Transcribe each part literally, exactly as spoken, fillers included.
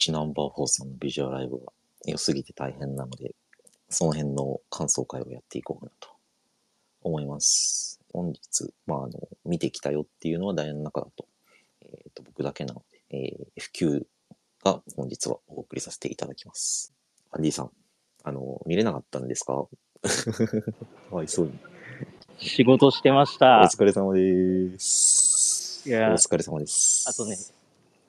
知南バー放送のビジュアルライブが良すぎて大変なので、その辺の感想会をやっていこうかなと思います。本日、まあ、あの、見てきたよっていうのはダイヤの中だと、えっと、僕だけなので、えー、えふきゅうが本日はお送りさせていただきます。アンディさん、あの、見れなかったんですか？はい、そうに。仕事してました。お疲れ様です。いや、お疲れ様です。あとね、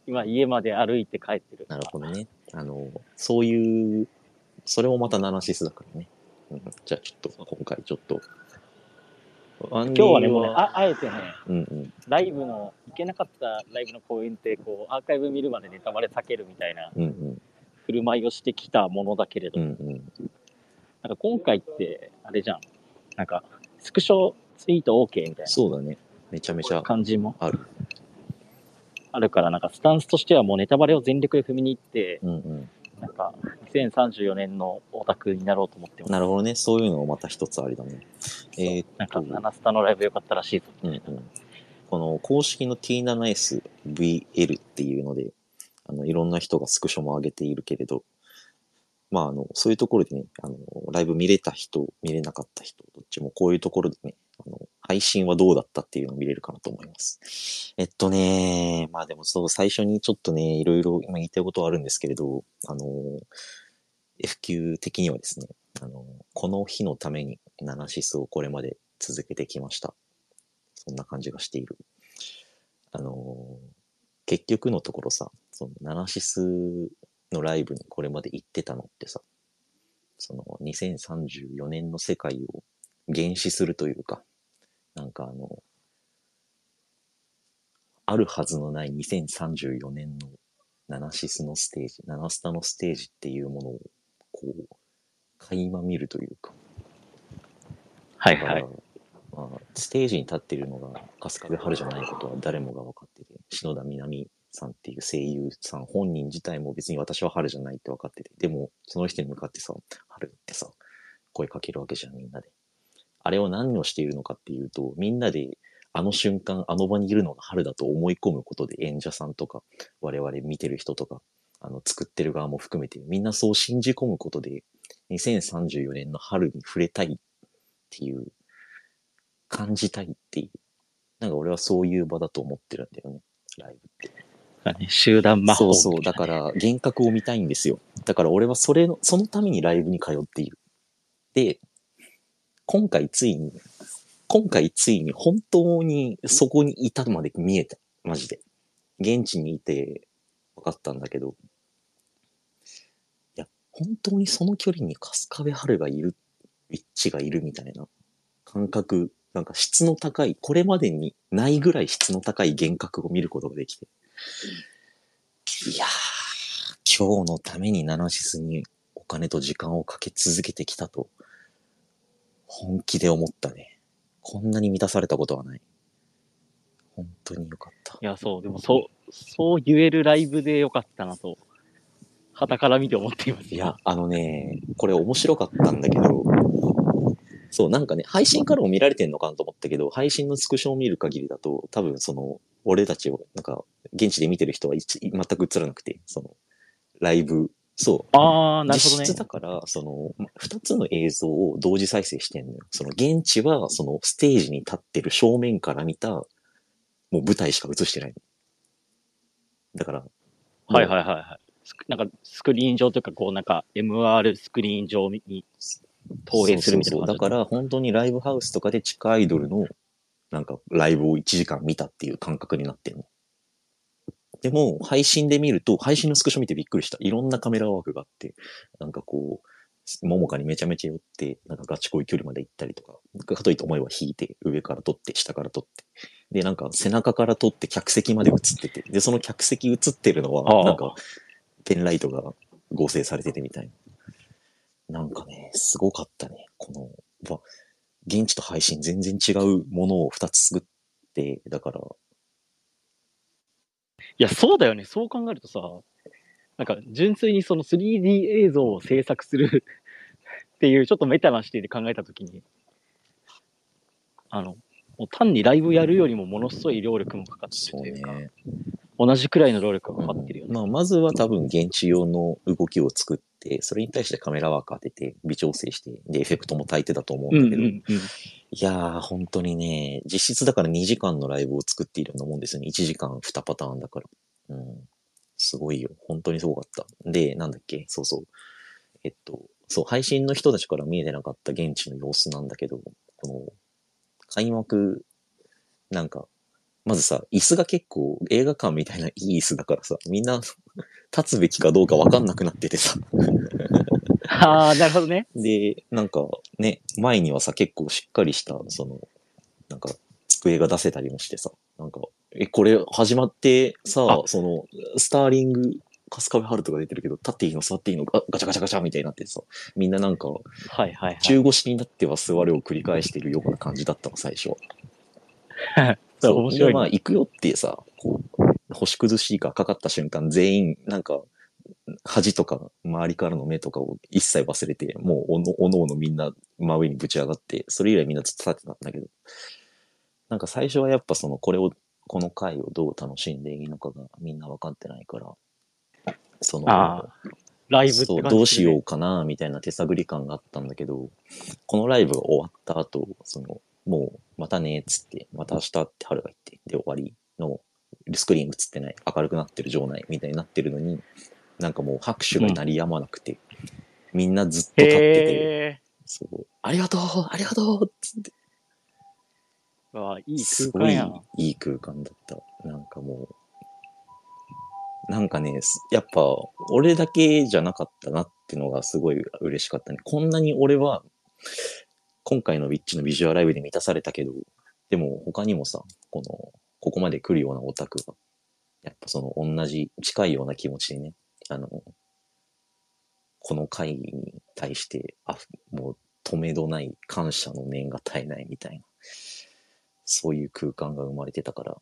今家まで歩いて帰ってる。なるほどね。あの、そういう、それもまたナナシスだからね。うん、じゃあちょっと、今回ちょっと。今日はね、もうね、あ、あえてね、うんうん、ライブの、行けなかったライブの公演って、こう、アーカイブ見るまでネタバレ避けるみたいな、振る舞いをしてきたものだけれど、うんうん、なんか今回って、あれじゃん、なんか、スクショツイート OK みたいな。そうだね。めちゃめちゃ。感じも。ある。あるから、なんかスタンスとしてはもうネタバレを全力で踏みに行って、うんうん、なんかにせんさんじゅうよねんのオタクになろうと思ってます。なるほどね。そういうのもまた一つありだね。えー、なんかナナスタのライブ良かったらしいぞ、うんうん。この公式の ティーセブンエスブイエル っていうので、あのいろんな人がスクショも上げているけれど、まあ、あのそういうところでね、あのライブ見れた人、見れなかった人、どっちもこういうところでね、あの配信はどうだったっていうのを見れるかなと思います。えっとね、まあでもそう、最初にちょっとね、いろいろ今言いたいことはあるんですけれど、あの、エフキュー 的にはですね、あの、この日のためにナナシスをこれまで続けてきました。そんな感じがしている。あの、結局のところさ、そのナナシスのライブにこれまで行ってたのってさ、そのにせんさんじゅうよねんの世界を原始するというか、なんかあの、あるはずのないにせんさんじゅうよねんのナナシスのステージ、ナナスタのステージっていうものをこう、垣間見るというか。はいはい。まあ、ステージに立っているのがかすかべ春じゃないことは誰もが分かってて、篠田みなみさんっていう声優さん本人自体も別に私は春じゃないって分かってて、でもその人に向かってさ、春ってさ、声かけるわけじゃん、みんなで。あれを何をしているのかっていうと、みんなであの瞬間あの場にいるのが春だと思い込むことで、演者さんとか我々見てる人とか、あの作ってる側も含めてみんなそう信じ込むことで、にせんさんじゅうよねんの春に触れたいっていう、感じたいっていう、なんか俺はそういう場だと思ってるんだよね、ライブって。集団魔法、ね。そうそう。だから幻覚を見たいんですよ。だから俺はそれの、そのためにライブに通っている。で、今回ついに、今回ついに本当にそこにいたまで見えた。マジで。現地にいて分かったんだけど、いや、本当にその距離にかすかべ春がいる、ウィッチがいるみたいな感覚、なんか質の高い、これまでにないぐらい質の高い幻覚を見ることができて。いやー、今日のためにナナシスにお金と時間をかけ続けてきたと、本気で思ったね。こんなに満たされたことはない。本当によかった。いや、そう、でもそう、そう言えるライブでよかったなと、傍から見て思っています。いや、あのね、これ面白かったんだけど、そう、なんかね、配信からも見られてんのかなと思ったけど、配信のスクショを見る限りだと、多分その、俺たちを、なんか、現地で見てる人は全く映らなくて、その、ライブ、そう。ああ、なるほどね。実質だから、その、二つの映像を同時再生してんのよ。その、現地は、その、ステージに立ってる正面から見た、もう舞台しか映してないの。だから。はいはいはいはい。なんか、スクリーン上というか、こう、なんか、エムアール スクリーン上に。投影するみたいな。だから本当にライブハウスとかで地下アイドルのなんかライブをいちじかん見たっていう感覚になってるの。でも配信で見ると、配信のスクショ見てびっくりした。いろんなカメラワークがあって、なんかこう、ももかにめちゃめちゃ寄って、なんかガチ恋距離まで行ったりとか、かといって思いは引いて、上から撮って、下から撮って。で、なんか背中から撮って客席まで映ってて、で、その客席映ってるのは、なんかペンライトが合成されててみたいな。なんかね、すごかったね。この、まあ、現地と配信全然違うものをふたつ作って、だから。いや、そうだよね。そう考えるとさ、なんか純粋にその スリーディー 映像を制作するっていう、ちょっとメタな視点で考えたときに、あの、もう単にライブやるよりもものすごい労力もかかってるというか、同じくらいの労力がかかってるよね。うん、まあ、まずは多分現地用の動きを作って、それに対してカメラワーク当てて、微調整して、で、エフェクトも焚いてだと思うんだけど、うんうんうん、いやー、本当にね、実質だからにじかんのライブを作っているようなもんですよね。いちじかんにパターンだから。うん。すごいよ。本当にすごかった。で、なんだっけ、そうそう。えっと、そう、配信の人たちから見えてなかった現地の様子なんだけど、この、開幕、なんか、まずさ、椅子が結構映画館みたいないい椅子だからさ、みんな立つべきかどうか分かんなくなっててさ。ああ、なるほどね。で、なんかね、前にはさ、結構しっかりした、その、なんか机が出せたりもしてさ、なんか、え、これ始まってさ、その、スターリング、かすかべ春とか出てるけど、立っていいの座っていいのガチャガチャガチャみたいになってさ、みんななんか、はいはいはい、中腰になっては座るを繰り返してるような感じだったの、最初は。そう面白いね、まあ行くよってさ、こう星崩しがかかった瞬間全員なんか恥とか周りからの目とかを一切忘れて、もうおのおのおのみんな真上にぶち上がって、それ以来みんなずっと立ってたんだけど、なんか最初はやっぱそのこれをこの回をどう楽しんでいいのかがみんな分かってないから、そのライブって感じで、ね、どうしようかなみたいな手探り感があったんだけど、このライブが終わった後、そのもうまたねっつって、また明日って春が言って、で終わりのスクリーン映ってない、明るくなってる場内みたいになってるのに、なんかもう拍手が鳴りやまなくて、うん、みんなずっと立ってて、そう、ありがとうありがとうっつって、わあ、いい空間やな。すごいいい空間だった。なんかもうなんかね、やっぱ俺だけじゃなかったなっていうのがすごい嬉しかったね。こんなに俺は今回のウィッチのビジュアルライブで満たされたけど、でも他にもさ、この、ここまで来るようなオタクが、やっぱその同じ、近いような気持ちでね、あの、この会議に対して、あ、もう止めどない感謝の念が絶えないみたいな、そういう空間が生まれてたから。こ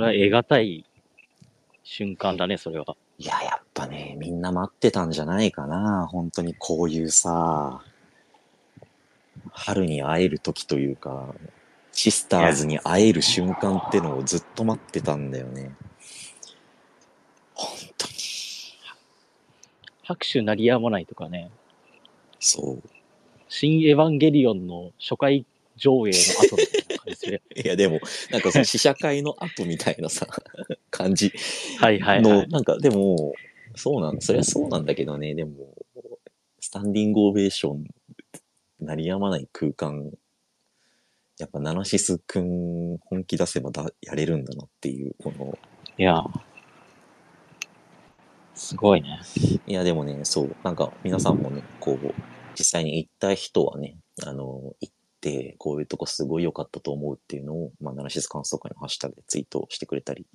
れは得難い瞬間だね、それは。いや、やっぱね、みんな待ってたんじゃないかな、本当にこういうさ、春に会える時というか、シスターズに会える瞬間ってのをずっと待ってたんだよね。本当に。拍手鳴りやまないとかね。そう。新エヴァンゲリオンの初回上映の後みたいな感じで。いやでも、なんかその試写会の後みたいなさ、感じの。はいはいはい。なんかでも、そうなん、それはそうなんだけどね、でも、スタンディングオベーション、鳴り止まない空間、やっぱナナシスくん本気出せばだやれるんだなっていう、この、いやすごいね。いやでもね、そう、なんか皆さんもね、こう実際に行った人はね、あの行ってこういうとこすごい良かったと思うっていうのを、まあ、ナナシス感想会のハッシュタグでツイートしてくれたり、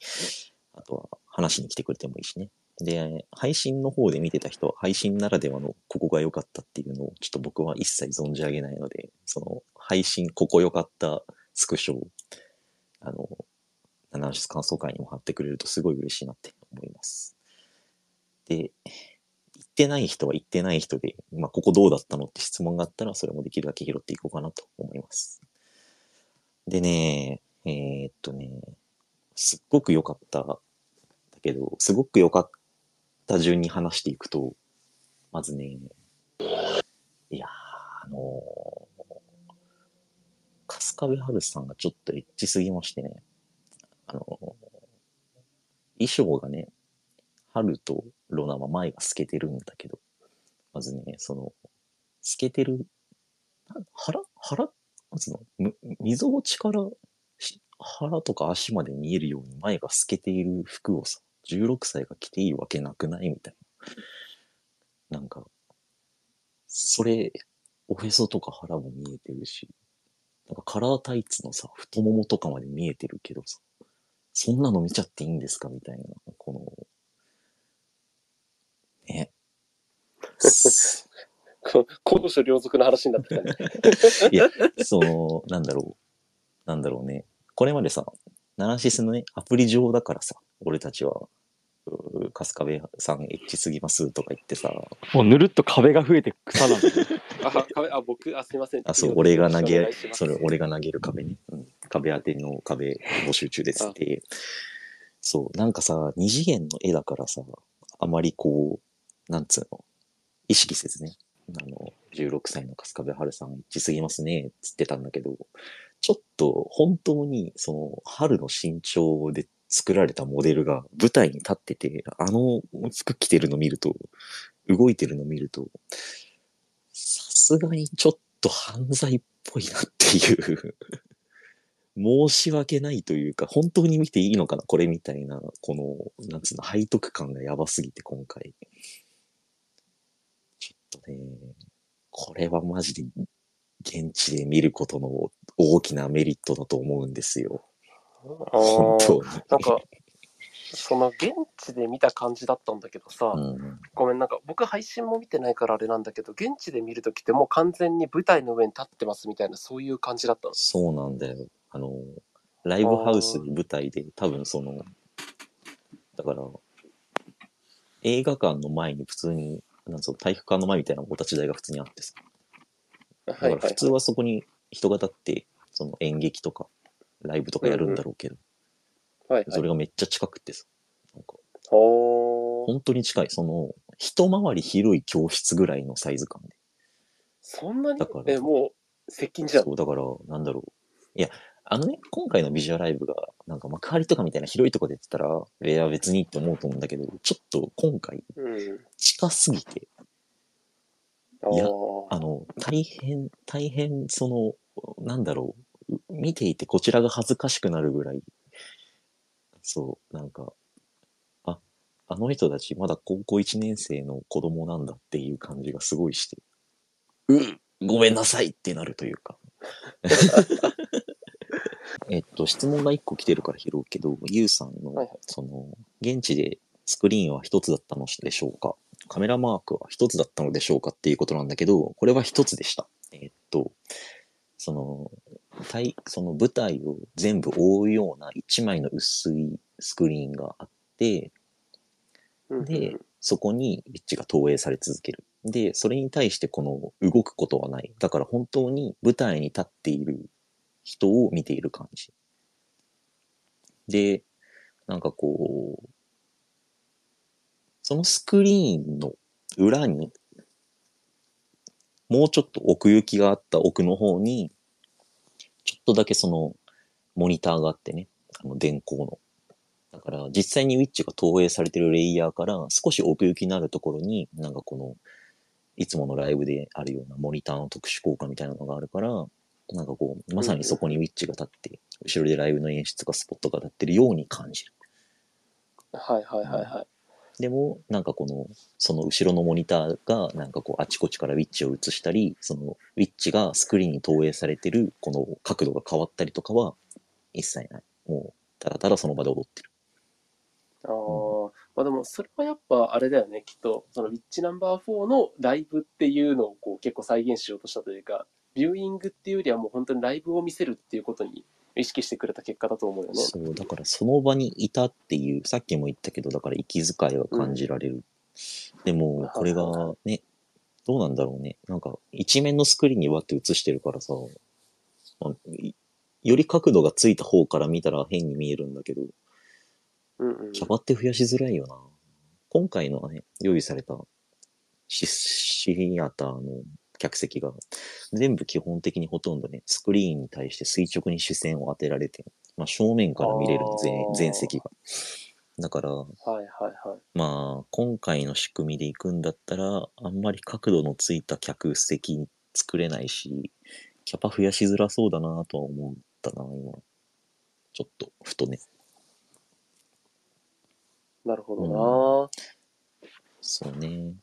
あとは話に来てくれてもいいしね。で、配信の方で見てた人は、配信ならではのここが良かったっていうのを、ちょっと僕は一切存じ上げないので、その、配信、ここ良かったスクショを、あの、ナナシス感想会にも貼ってくれるとすごい嬉しいなって思います。で、行ってない人は行ってない人で、まあ、ここどうだったのって質問があったら、それもできるだけ拾っていこうかなと思います。でね、えー、っとね、すっごく良かっただけど、すごく良かった。た順に話していくと、まずね、いやあのー、かすかべ春さんがちょっとエッチすぎましてね、あのー、衣装がね、春とロナは前が透けてるんだけど、まずね、その、透けてる、腹腹まずの、溝落ちから腹とか足まで見えるように前が透けている服をさ、じゅうろくさいが着ていいわけなくないみたいな。なんか、それ、おへそとか腹も見えてるし、なんかカラータイツのさ、太ももとかまで見えてるけどさ、そんなの見ちゃっていいんですかみたいな、この、ね。公私両属の話になってたね。いや、その、なんだろう、なんだろうね。これまでさ、ナナシスのね、アプリ上だからさ、俺たちは、かすかべさんエッチすぎますとか言ってさ、もうぬるっと壁が増えて草なんだけどあ壁、あ、僕、あ、すいません。あ、そう、俺が投げ、それ、俺が投げる壁ね。うん、壁当ての壁募集中ですって。そう、なんかさ、二次元の絵だからさ、あまりこう、なんつうの、意識せずね、あの、じゅうろくさいのかすかべ春さん、エッチすぎますね、つってたんだけど、ちょっと本当に、その、春の身長で作られたモデルが舞台に立ってて、あの服着てるの見ると、動いてるの見ると、さすがにちょっと犯罪っぽいなっていう、申し訳ないというか、本当に見ていいのかなこれみたいな、この、なんつうの、背徳感がやばすぎて今回。ちょっとね、これはマジで現地で見ることの大きなメリットだと思うんですよ。本当に。なんか、その現地で見た感じだったんだけどさ、うん、ごめん、なんか僕配信も見てないからあれなんだけど、現地で見るときってもう完全に舞台の上に立ってますみたいな、そういう感じだったの。そうなんだよ。あの、ライブハウスに舞台で、多分その、だから、映画館の前に普通に、なんその体育館の前みたいなお立ち台が普通にあってさ。だから普通はそこに人が立って、その演劇とか、ライブとかやるんだろうけど、うんうん、はいはい、それがめっちゃ近くってさ、なんか本当に近い、その一回り広い教室ぐらいのサイズ感で、そんなにだからえもう接近じゃん。そうだからなんだろう、いやあのね、今回のビジュアライブがなんか幕張とかみたいな広いとこでやってたら、いや別にって思うと思うんだけど、ちょっと今回近すぎて、うん、いやあの大変大変そのなんだろう。見ていてこちらが恥ずかしくなるぐらい、そうなんか、ああの人たちまだ高校いちねん生の子供なんだっていう感じがすごいして、うんごめんなさいってなるというかえっと質問がいっこ来てるから拾うけど、ゆうさんのその現地でスクリーンはひとつだったのでしょうか、カメラマークはひとつだったのでしょうかっていうことなんだけど、これはひとつでした。えっとそのその舞台を全部覆うような一枚の薄いスクリーンがあって、で、そこにエッチが投影され続ける。で、それに対してこの動くことはない。だから本当に舞台に立っている人を見ている感じ。で、なんかこう、そのスクリーンの裏に、もうちょっと奥行きがあった奥の方に、ちょっとだけそのモニターがあってね、あの電光の。だから実際にウィッチが投影されてるレイヤーから少し奥行きのあるところに、なんかこの、いつものライブであるようなモニターの特殊効果みたいなのがあるから、なんかこう、まさにそこにウィッチが立って、後ろでライブの演出かスポットが立ってるように感じる。はいはいはいはい。でも、なんかこの、その後ろのモニターが、なんかこう、あちこちからウィッチを映したり、その、ウィッチがスクリーンに投影されてる、この角度が変わったりとかは、一切ない。もう、ただただその場で踊ってる。ああ、うん、まあでも、それはやっぱ、あれだよね、きっと、その、ウィッチナンバーフォーのライブっていうのを、こう、結構再現しようとしたというか、ビューイングっていうよりは、もう本当にライブを見せるっていうことに、意識してくれた結果だと思うよね。そう、だからその場にいたっていう、さっきも言ったけど、だから息遣いが感じられる。うん、でも、これがね、どうなんだろうね。なんか、一面のスクリーンにわって映してるからさ、より角度がついた方から見たら変に見えるんだけど、うんうん、キャパって増やしづらいよな。今回のね、用意されたシアターの客席が全部基本的にほとんどね、スクリーンに対して垂直に視線を当てられて、まあ、正面から見れる 全, 全席がだから、はいはいはい、まあ今回の仕組みでいくんだったらあんまり角度のついた客席作れないし、キャパ増やしづらそうだなとは思ったな今ちょっとふとね。なるほどな、うん、そうね。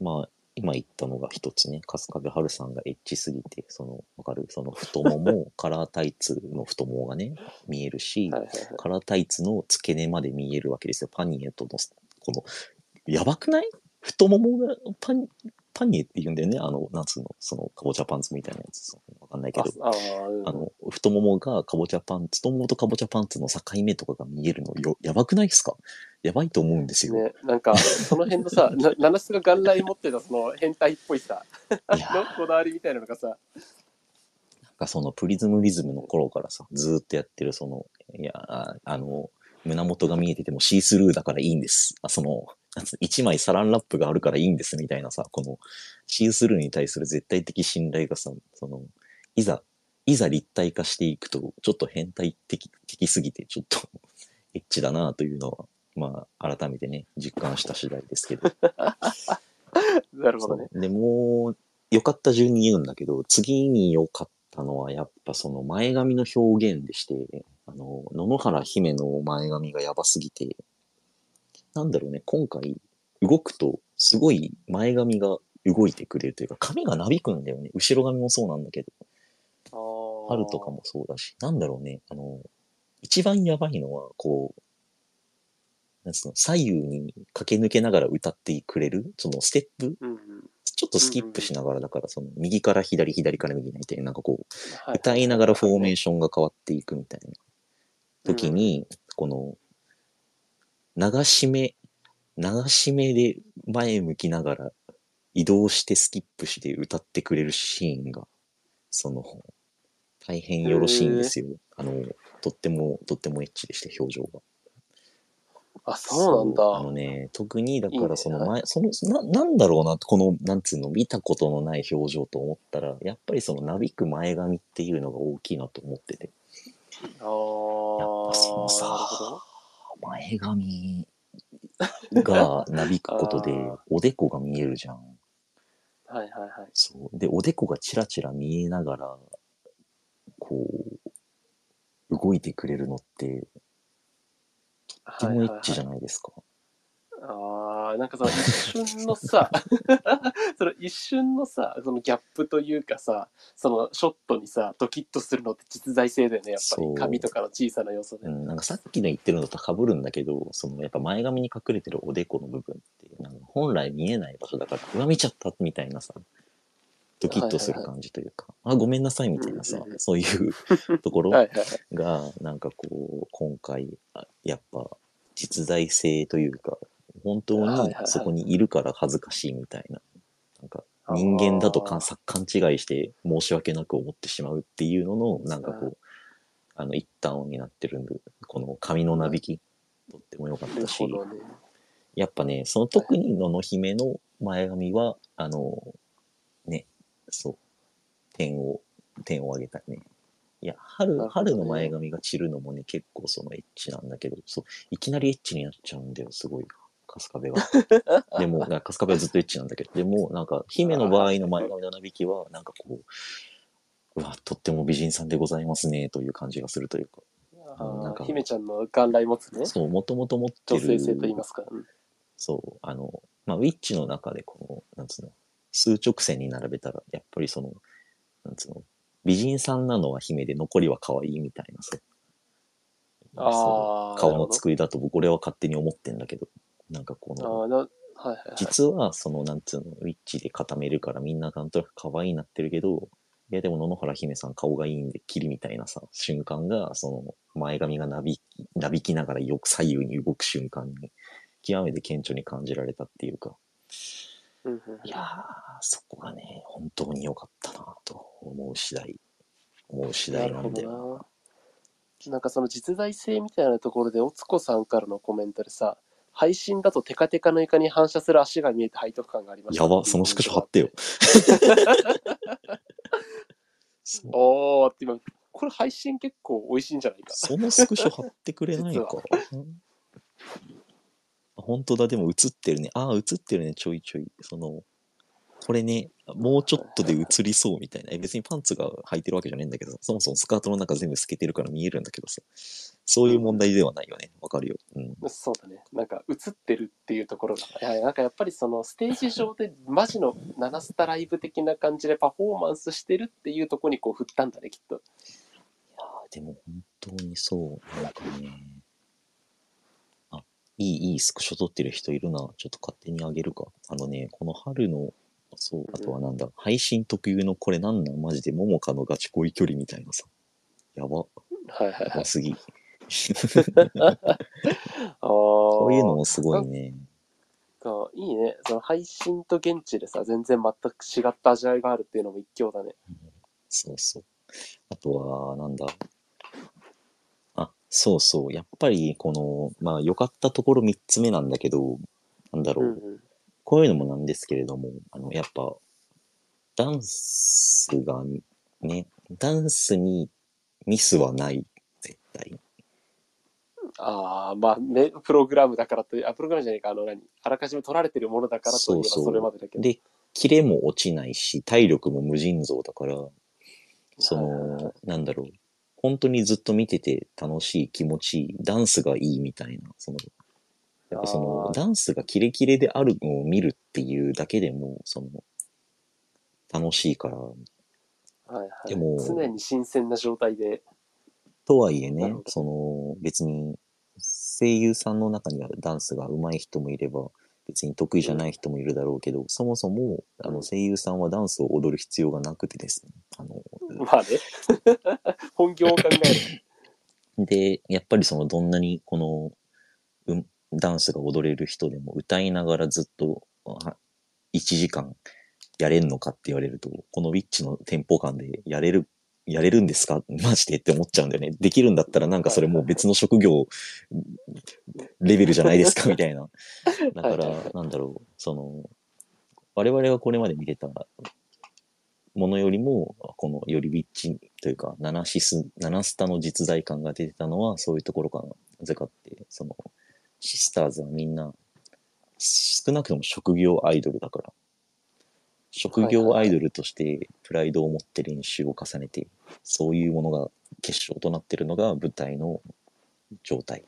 まあ今言ったのが一つね、かすかべ春さんがエッチすぎて、その、わかる、その太もも、カラータイツの太ももがね、見えるし、はいはいはい、カラータイツの付け根まで見えるわけですよ。パニエとの、この、やばくない？太ももがパニ、パニエって言うんだよね、あの、夏の、その、かぼちゃパンツみたいなやつ、わかんないけど、あ、うん、あの、太ももがかぼちゃパンツ、太ももとかぼちゃパンツの境目とかが見えるのよ、やばくないですか？やばいと思うんですよね。なんかその辺のさナナスが元来持ってたその変態っぽいさのこだわりみたいなのがさ、なんかそのプリズムリズムの頃からさずーっとやってるそのいやあの胸元が見えててもシースルーだからいいんです。あ、その、一枚サランラップがあるからいいんですみたいなさ、このシースルーに対する絶対的信頼がさ、その、いざ、いざ立体化していくと、ちょっと変態的、的すぎて、ちょっとエッチだなというのは、まあ、改めてね、実感した次第ですけど。なるほどね。でも、良かった順に言うんだけど、次に良かったのは、やっぱその前髪の表現でして、あの、野々原姫の前髪がやばすぎて、なんだろうね、今回、動くと、すごい前髪が動いてくれるというか、髪がなびくんだよね。後ろ髪もそうなんだけど。春とかもそうだし、なんだろうね、あの、一番やばいのは、こう、なんつうの、左右に駆け抜けながら歌ってくれる、そのステップ、うんうん、ちょっとスキップしながら、だから、その、右から左、左から右みたいな、なんかこう、はい、歌いながらフォーメーションが変わっていくみたいな時に、うん、この、流し目、流し目で前向きながら移動してスキップして歌ってくれるシーンが、その、大変よろしいんですよ。あの、とっても、とってもエッチでして、表情が。あ、そうなんだ。あのね、特に、だからその前、いいね、その、な、なんだろうな、この、なんつうの、見たことのない表情と思ったら、やっぱりその、なびく前髪っていうのが大きいなと思ってて。ああ。やっぱそのさ、前髪がなびくことで、おでこが見えるじゃん。はいはいはい。そう。で、おでこがチラチラ見えながら、こう、動いてくれるのって、とてもエッチじゃないですか。はいはいはい、ああ、なんかその一瞬のさ、その一瞬のさ、そのギャップというかさ、そのショットにさ、ドキッとするのって実在性だよね、やっぱり。髪とかの小さな要素で。うん、なんかさっきの言ってるのと被るんだけど、そのやっぱ前髪に隠れてるおでこの部分って、なんか本来見えない場所だから、うわ、見ちゃったみたいなさ。ドキッとする感じというか、はいはいはい、あ、ごめんなさいみたいなさ、うんうんうん、そういうところが、はいはいはい、なんかこう、今回、やっぱ実在性というか、本当にそこにいるから恥ずかしいみたいな、はいはいはい、なんか人間だとか勘違いして申し訳なく思ってしまうっていうのの、なんかこう、あの一端になってるんで、この髪のなびき、とっても良かったし、ね、やっぱね、その特に野々姫の前髪は、あの、ね、そう。点を、点を上げたね。いや、春、春の前髪が散るのもね、結構そのエッチなんだけど、そう、いきなりエッチになっちゃうんだよ、すごい。かすかべは。でも、かすかべはずっとエッチなんだけど、でも、なんか、姫の場合の前髪のなびきは、なんかこう、うわ、とっても美人さんでございますね、という感じがするというか。あのなんか姫ちゃんの元来持つね。そう、もともと持ってる。女性性と言いますか。うん、そう、あの、まあ、ウィッチの中で、この、なんつうの、数直線に並べたら、やっぱりその、なんつうの、美人さんなのは姫で残りは可愛いみたいな、そう。ああ。顔の作りだと僕、俺は勝手に思ってんだけど、なんかこの、あなはいはいはい、実はその、なんつうの、ウィッチで固めるからみんななんとなく可愛いなってるけど、いやでも野々原姫さん顔がいいんで、キリみたいなさ、瞬間が、その、前髪がなびき、なびきながらよく左右に動く瞬間に、極めて顕著に感じられたっていうか、いやー、そこがね、本当に良かったなと思う次第、思う次第なんで。なんかその実在性みたいなところで、おつこさんからのコメントでさ、配信だとテカテカの床に反射する足が見えて背徳感がありました。やば、そのスクショ貼ってよ。おーって今、これ配信結構美味しいんじゃないか。そのスクショ貼ってくれないか。本当だ、でも映ってるね。ああ、映ってるね、ちょいちょい。その、これね、もうちょっとで映りそうみたいな。え、別にパンツが履いてるわけじゃないんだけど、そもそもスカートの中全部透けてるから見えるんだけどさ。そういう問題ではないよね。わかるよ。うん。そうだね。なんか映ってるっていうところが。いや、なんかやっぱりそのステージ上でマジのななスタライブ的な感じでパフォーマンスしてるっていうところにこう振ったんだね、きっと。いやー、でも本当にそう。なんかね。いい、いいスクショ撮ってる人いるな。ちょっと勝手にあげるか。あのね、この春の、そう、あとはなんだ、うん、配信特有のこれなんなんマジで、ももかのガチ恋距離みたいなさ。やば。はいはいはい、やばすぎ。そういうのもすごいね。いいね。その配信と現地でさ、全然全く違った味わいがあるっていうのも一興だね。うん、そうそう。あとは、なんだ。そうそう。やっぱり、この、まあ、良かったところみっつめなんだけど、なんだろう。うんうん、こういうのもなんですけれども、あの、やっぱ、ダンスが、ね、ダンスにミスはない、絶対。ああ、まあ、ね、プログラムだからという、あ、プログラムじゃないか、あの、何、あらかじめ取られてるものだからといえばそれまでだけど。そうそう。で、キレも落ちないし、体力も無尽蔵だから、その、なんだろう。本当にずっと見てて楽しい、気持ちいい、ダンスがいいみたいな、その、やっぱその、ダンスがキレキレであるのを見るっていうだけでも、その、楽しいから。はいはい。でも、常に新鮮な状態で。とはいえね、その、別に、声優さんの中にはダンスが上手い人もいれば、別に得意じゃない人もいるだろうけど、そもそも、あの、声優さんはダンスを踊る必要がなくてですね。あの、まあね。本業を考える。で、やっぱりそのどんなにこの、うん、ダンスが踊れる人でも歌いながらずっといちじかんやれんのかって言われると、このウィッチのテンポ感でやれる、やれるんですかマジでって思っちゃうんだよね。できるんだったらなんかそれもう別の職業レベルじゃないですかみたいな。だからなんだろう、その、我々がこれまで見てたものよりも、このよりウィッチというか、ナナシス、ナナスタの実在感が出てたのはそういうところかな。なぜかって、その、シスターズはみんな、少なくとも職業アイドルだから、職業アイドルとしてプライドを持って練習を重ねて、そういうものが結晶となってるのが舞台の状態。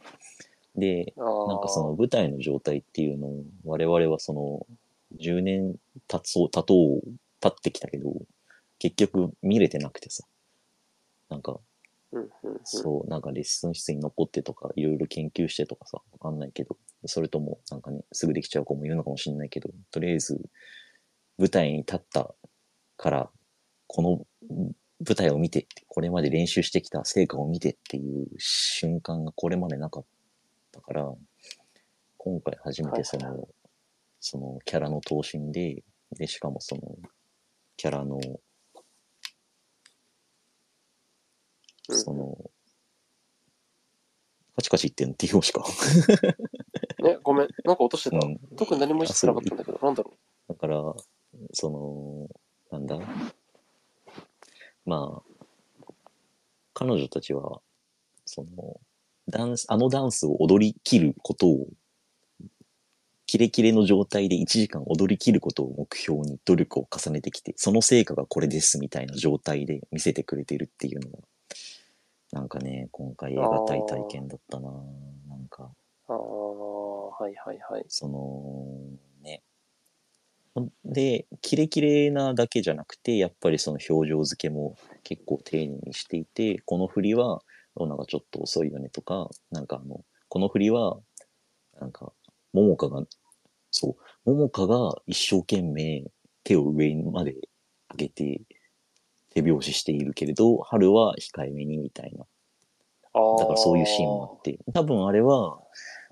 で、なんかその舞台の状態っていうのを、我々はその、じゅうねん経とう、経とう、経ってきたけど、結局見れてなくてさ、なんか、うんうんうん、そう、なんかレッスン室に残ってとか、いろいろ研究してとかさ、わかんないけど、それともなんかね、すぐできちゃう子もいるのかもしれないけど、とりあえず舞台に立ったから、この舞台を見て、これまで練習してきた成果を見てっていう瞬間がこれまでなかったから、今回初めてその、はい、そのキャラの闘身で、で、しかもその、キャラの、その、うん、カチカチ言ってんのって言うしか、ね。ごめん、なんか落としてた、うん、特に何もしてなかったんだけど、なんだろう。だから、その、なんだまあ、彼女たちは、その、ダンス、あのダンスを踊り切ることを、キレキレの状態でいちじかん踊り切ることを目標に努力を重ねてきて、その成果がこれですみたいな状態で見せてくれてるっていうのが、なんかね、今回得難い体験だったなぁ。なんか。ああ、はいはいはい。その、ね。で、キレキレなだけじゃなくて、やっぱりその表情付けも結構丁寧にしていて、この振りは、なんかちょっと遅いよねとか、なんかあの、この振りは、なんか、ももかが、そう、ももかが一生懸命手を上まで上げて手拍子しているけれど、春は控えめにみたいな。だからそういうシーンもあって、多分あれは、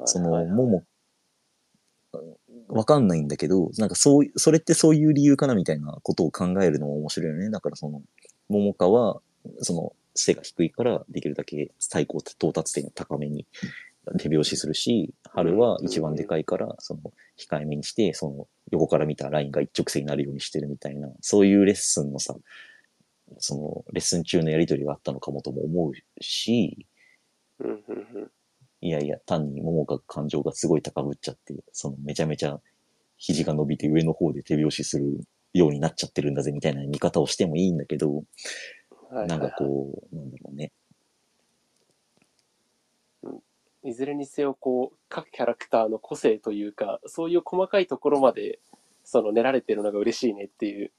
その、はいはいはい、もも、わかんないんだけど、なんかそう、それってそういう理由かなみたいなことを考えるのも面白いよね。だからその、ももかは、その、背が低いからできるだけ最高到達点が高めに。手拍子するし、春は一番でかいから、その、控えめにして、その、横から見たラインが一直線になるようにしてるみたいな、そういうレッスンのさ、その、レッスン中のやりとりがあったのかもとも思うし、いやいや、単に桃が感情がすごい高ぶっちゃって、その、めちゃめちゃ肘が伸びて上の方で手拍子するようになっちゃってるんだぜ、みたいな見方をしてもいいんだけど、なんかこう、なんだろうね。いずれにせよこう各キャラクターの個性というかそういう細かいところまでその練られてるのが嬉しいねっていう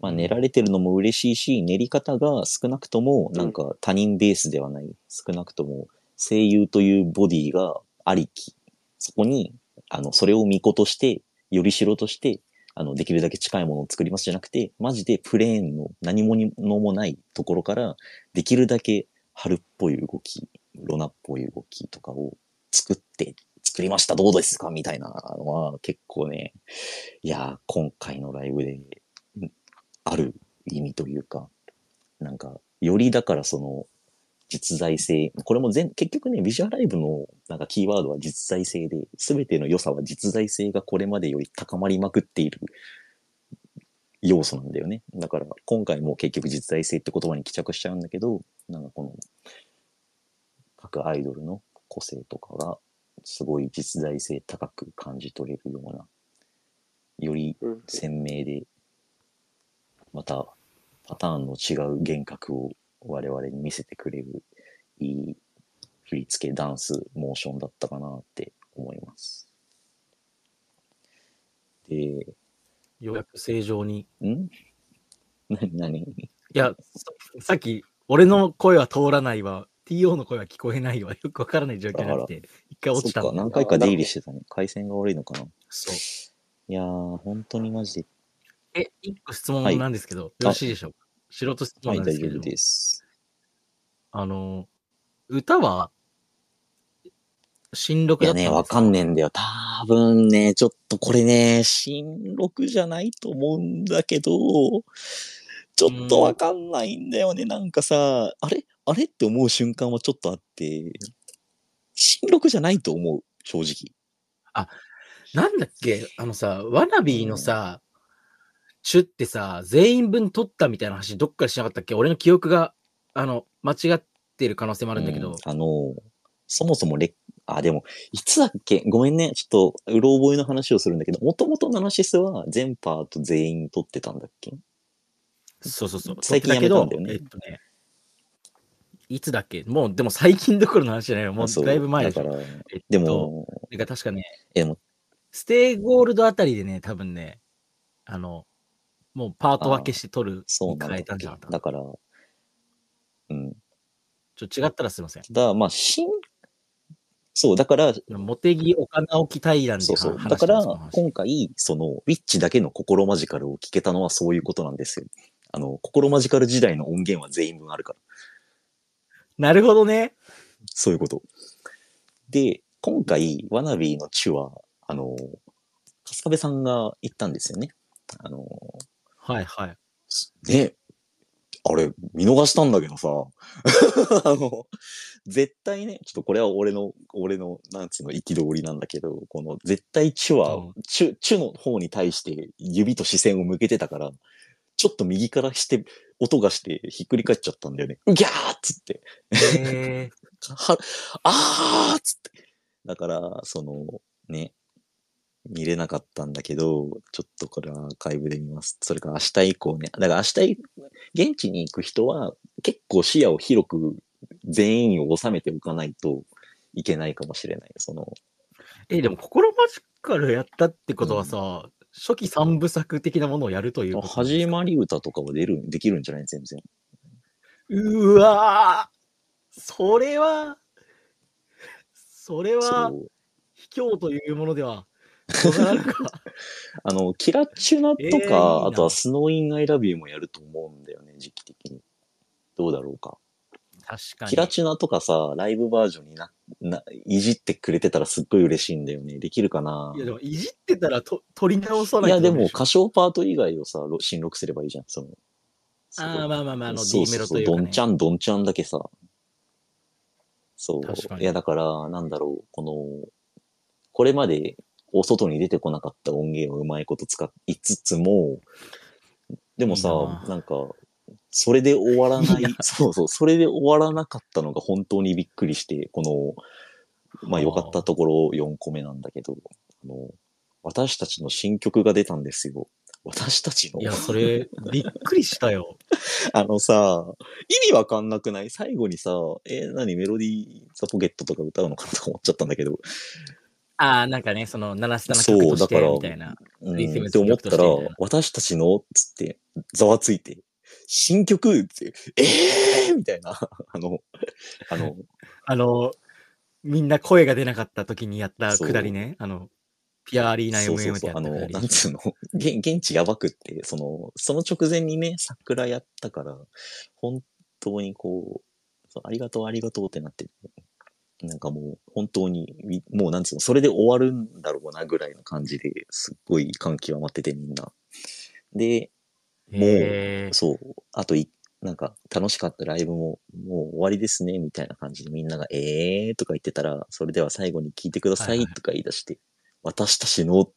まあ練られてるのも嬉しいし練り方が少なくともなんか他人ベースではない、うん、少なくとも声優というボディがありきそこにあのそれを見事としてよりしろとしてあのできるだけ近いものを作りますじゃなくてマジでプレーンの何物もないところからできるだけ春っぽい動きロナっぽい動きとかを作って作りましたどうですかみたいなのは結構ねいや今回のライブである意味というかなんかよりだからその実在性。これも全、結局ね、VISUALIVEのなんかキーワードは実在性で、すべての良さは実在性がこれまでより高まりまくっている要素なんだよね。だから今回も結局実在性って言葉に帰着しちゃうんだけど、なんかこの各アイドルの個性とかがすごい実在性高く感じ取れるような、より鮮明で、またパターンの違う幻覚を我々に見せてくれるいい振り付け、ダンス、モーションだったかなって思います。で、ようやく正常に。ん？何何？いや、さっき俺の声は通らないわ、ティーオー の声は聞こえないわ、よくわからない状況になって一回落ちた。そっか、何回か出入りしてたね。回線が悪いのかな。そう。いやー、本当にマジで。え、一個質問なんですけど、はい、よろしいでしょうか。素人質問なんですけど、はい、大丈夫です。あの歌は新録だったんですか？いやね、わかんねえんだよ。多分ね、ちょっとこれね、新録じゃないと思うんだけど、ちょっとわかんないんだよね。なんかさ、あれあれって思う瞬間はちょっとあって、新録じゃないと思う、正直。あ、なんだっけ、あのさ、ワナビーのさ、うん、チュってさ、全員分取ったみたいな話どっかでしなかったっけ？俺の記憶が、あの、間違ってる可能性もあるんだけど。うん、あのー、そもそもレ、あ、でも、いつだっけ？ごめんね。ちょっと、うろ覚えの話をするんだけど、もともとナナシスは全パート全員取ってたんだっけ？そうそうそう。最近やめたんだよね。えっとね、いつだっけ？もう、でも最近どころの話じゃないよ。もう、だいぶ前でしょ。だから、えっと、でも、か確かね、えも、ステイゴールドあたりでね、多分ね、あの、もうパート分けして取るに変えたんじゃなかった。だから、うん。ちょっと違ったらすいません。だまあ、新、そう、だから、茂木岡直樹対談でそうそう。だから、今回、その、ウィッチだけの心マジカルを聞けたのはそういうことなんですよ。あの、心マジカル時代の音源は全員分あるから。なるほどね。そういうこと。で、今回、ワナビーのチュは、あの、かすかべさんが言ったんですよね。あの、はいはい。ね、あれ、見逃したんだけどさ、あの、絶対ね、ちょっとこれは俺の、俺の、なんつうの、憤りなんだけど、この、絶対チュは、うん、チュ、チュの方に対して指と視線を向けてたから、ちょっと右からして、音がして、ひっくり返っちゃったんだよね。ギャーっつって。へーはあーっつって。だから、その、ね、見れなかったんだけど、ちょっとこれはアーカイブで見ます。それから明日以降ね。だから明日、現地に行く人は結構視野を広く全員を収めておかないといけないかもしれない。その。え、でも心マジカルやったってことはさ、うん、初期三部作的なものをやるということですか？始まり歌とかは出る、できるんじゃない？全然。うわぁ、それは、それは、卑怯というものでは、あのキラチュナとか、えー、あとはスノーインアイラビューもやると思うんだよね、時期的に。どうだろうか。確かに。キラチュナとかさ、ライブバージョンにな、ないじってくれてたらすっごい嬉しいんだよね。できるかな。いやでもいじってたらと取り直さないと。いやでも歌唱パート以外をさ、新録すればいいじゃん。そのああまあまあまあ、あの D メロというか、ね。そうそうそう、どんちゃんどんちゃんだけさ。そう。いやだから、なんだろう、この、これまで、お外に出てこなかった音源をうまいこと使いつつも、でもさ、なんか、それで終わらない、そうそう、それで終わらなかったのが本当にびっくりして、この、まあ良かったところよんこめなんだけど、あの、私たちの新曲が出たんですよ。私たちの。いや、それ、びっくりしたよ。あのさ、意味わかんなくない？最後にさ、えー、何メロディーザポケットとか歌うのかなとか思っちゃったんだけど、ああ、なんかね、その、七下の曲としてみたいな。そう、だから、うん、って思ったら、私たちの、つって、ざわついて、新曲って、えーみたいな、あの、あの、あの、みんな声が出なかった時にやったくだりね、あの、ピアアリーナ読むみたいな。そうそうそう、あの、なんつうの、現地やばくって、その、その直前にね、桜やったから、本当にこう、そうありがとう、ありがとうってなってる。なんかもう本当に、もうなんつうの、それで終わるんだろうなぐらいの感じですっごい感極まっててみんな。で、もう、そう、あと1なんか楽しかったライブももう終わりですねみたいな感じでみんながええーとか言ってたら、それでは最後に聞いてくださいとか言い出して、はいはい、私たちの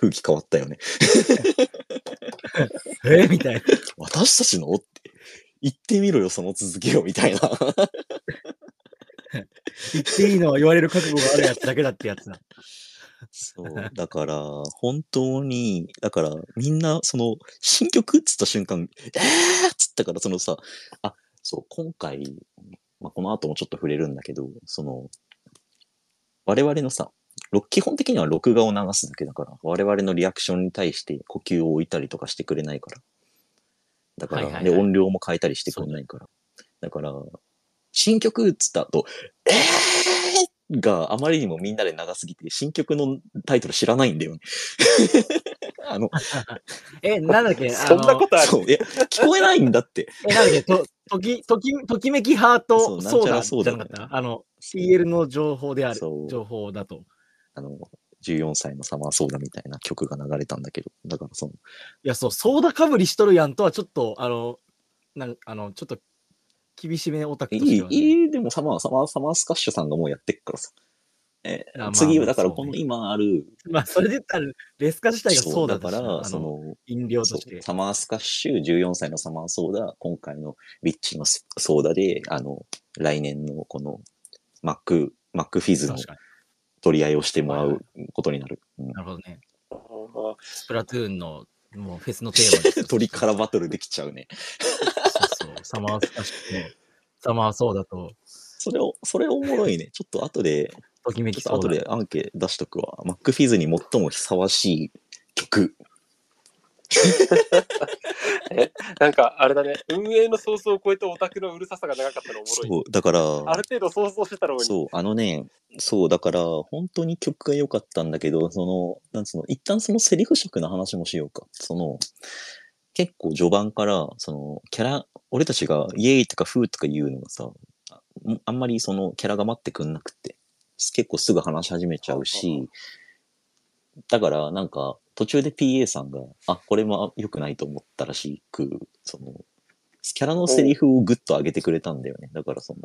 空気変わったよねえみたいな、私たちのって言ってみろよその続きをみたいな言っていいのは言われる覚悟があるやつだけだってやつだそうだから本当にだからみんなその新曲っつった瞬間えーっつったから、そのさあそう今回、まあ、この後もちょっと触れるんだけど、その我々のさ基本的には録画を流すだけだから、我々のリアクションに対して呼吸を置いたりとかしてくれないからだから、はいはいはい、で音量も変えたりしてくれないからだから新曲っつった後えーがあまりにもみんなで長すぎて新曲のタイトル知らないんだよねあのえなんだっけそんなことあるそういや聞こえないんだってえなんだっけ と, と, き と, きときめきハートソーダじゃなかった、ね、あの シーエル の情報である情報だとあのじゅうよんさいのサマーソーダみたいな曲が流れたんだけど、だからそのいやそうソーダかぶりしとるやんとはちょっとあのなんあのちょっと厳しめオタクとしては、ね、いいいいでもサマーサマーサマースカッシュさんがもうやってっからさ、えーまあ、次はだからこの今ある、まあそれで言ったらレスカ自体がそうだからその飲料としてサマースカッシュじゅうよんさいのサマーソーダ今回のビッチのソーダであの来年のこのマックマックフィズの取り合いをしてもらうことになる、うん、なるほどね。スプラトゥーンのもうフェスのテーマです鳥からバトルできちゃうねサマースカッシュね、サマーソーダとそれをそれおもろいね。ちょっと後でときめきそうだちょっと後でアンケート出しとくわ。マックフィズに最もふさわしい曲えなんかあれだね、運営の想像を超えてオタクのうるささが長かったのおもろい。そうだからある程度想像してたのにそうあのねそうだから本当に曲が良かったんだけど、そのなんつうの一旦そのセリフ色の話もしようか。その結構序盤からそのキャラ俺たちがイエーイとかフーとか言うのがさ あ, あんまりそのキャラが待ってくんなくて結構すぐ話し始めちゃうし、だからなんか途中で ピーエー さんがあこれも良くないと思ったらしくそのキャラのセリフをグッと上げてくれたんだよね。だからその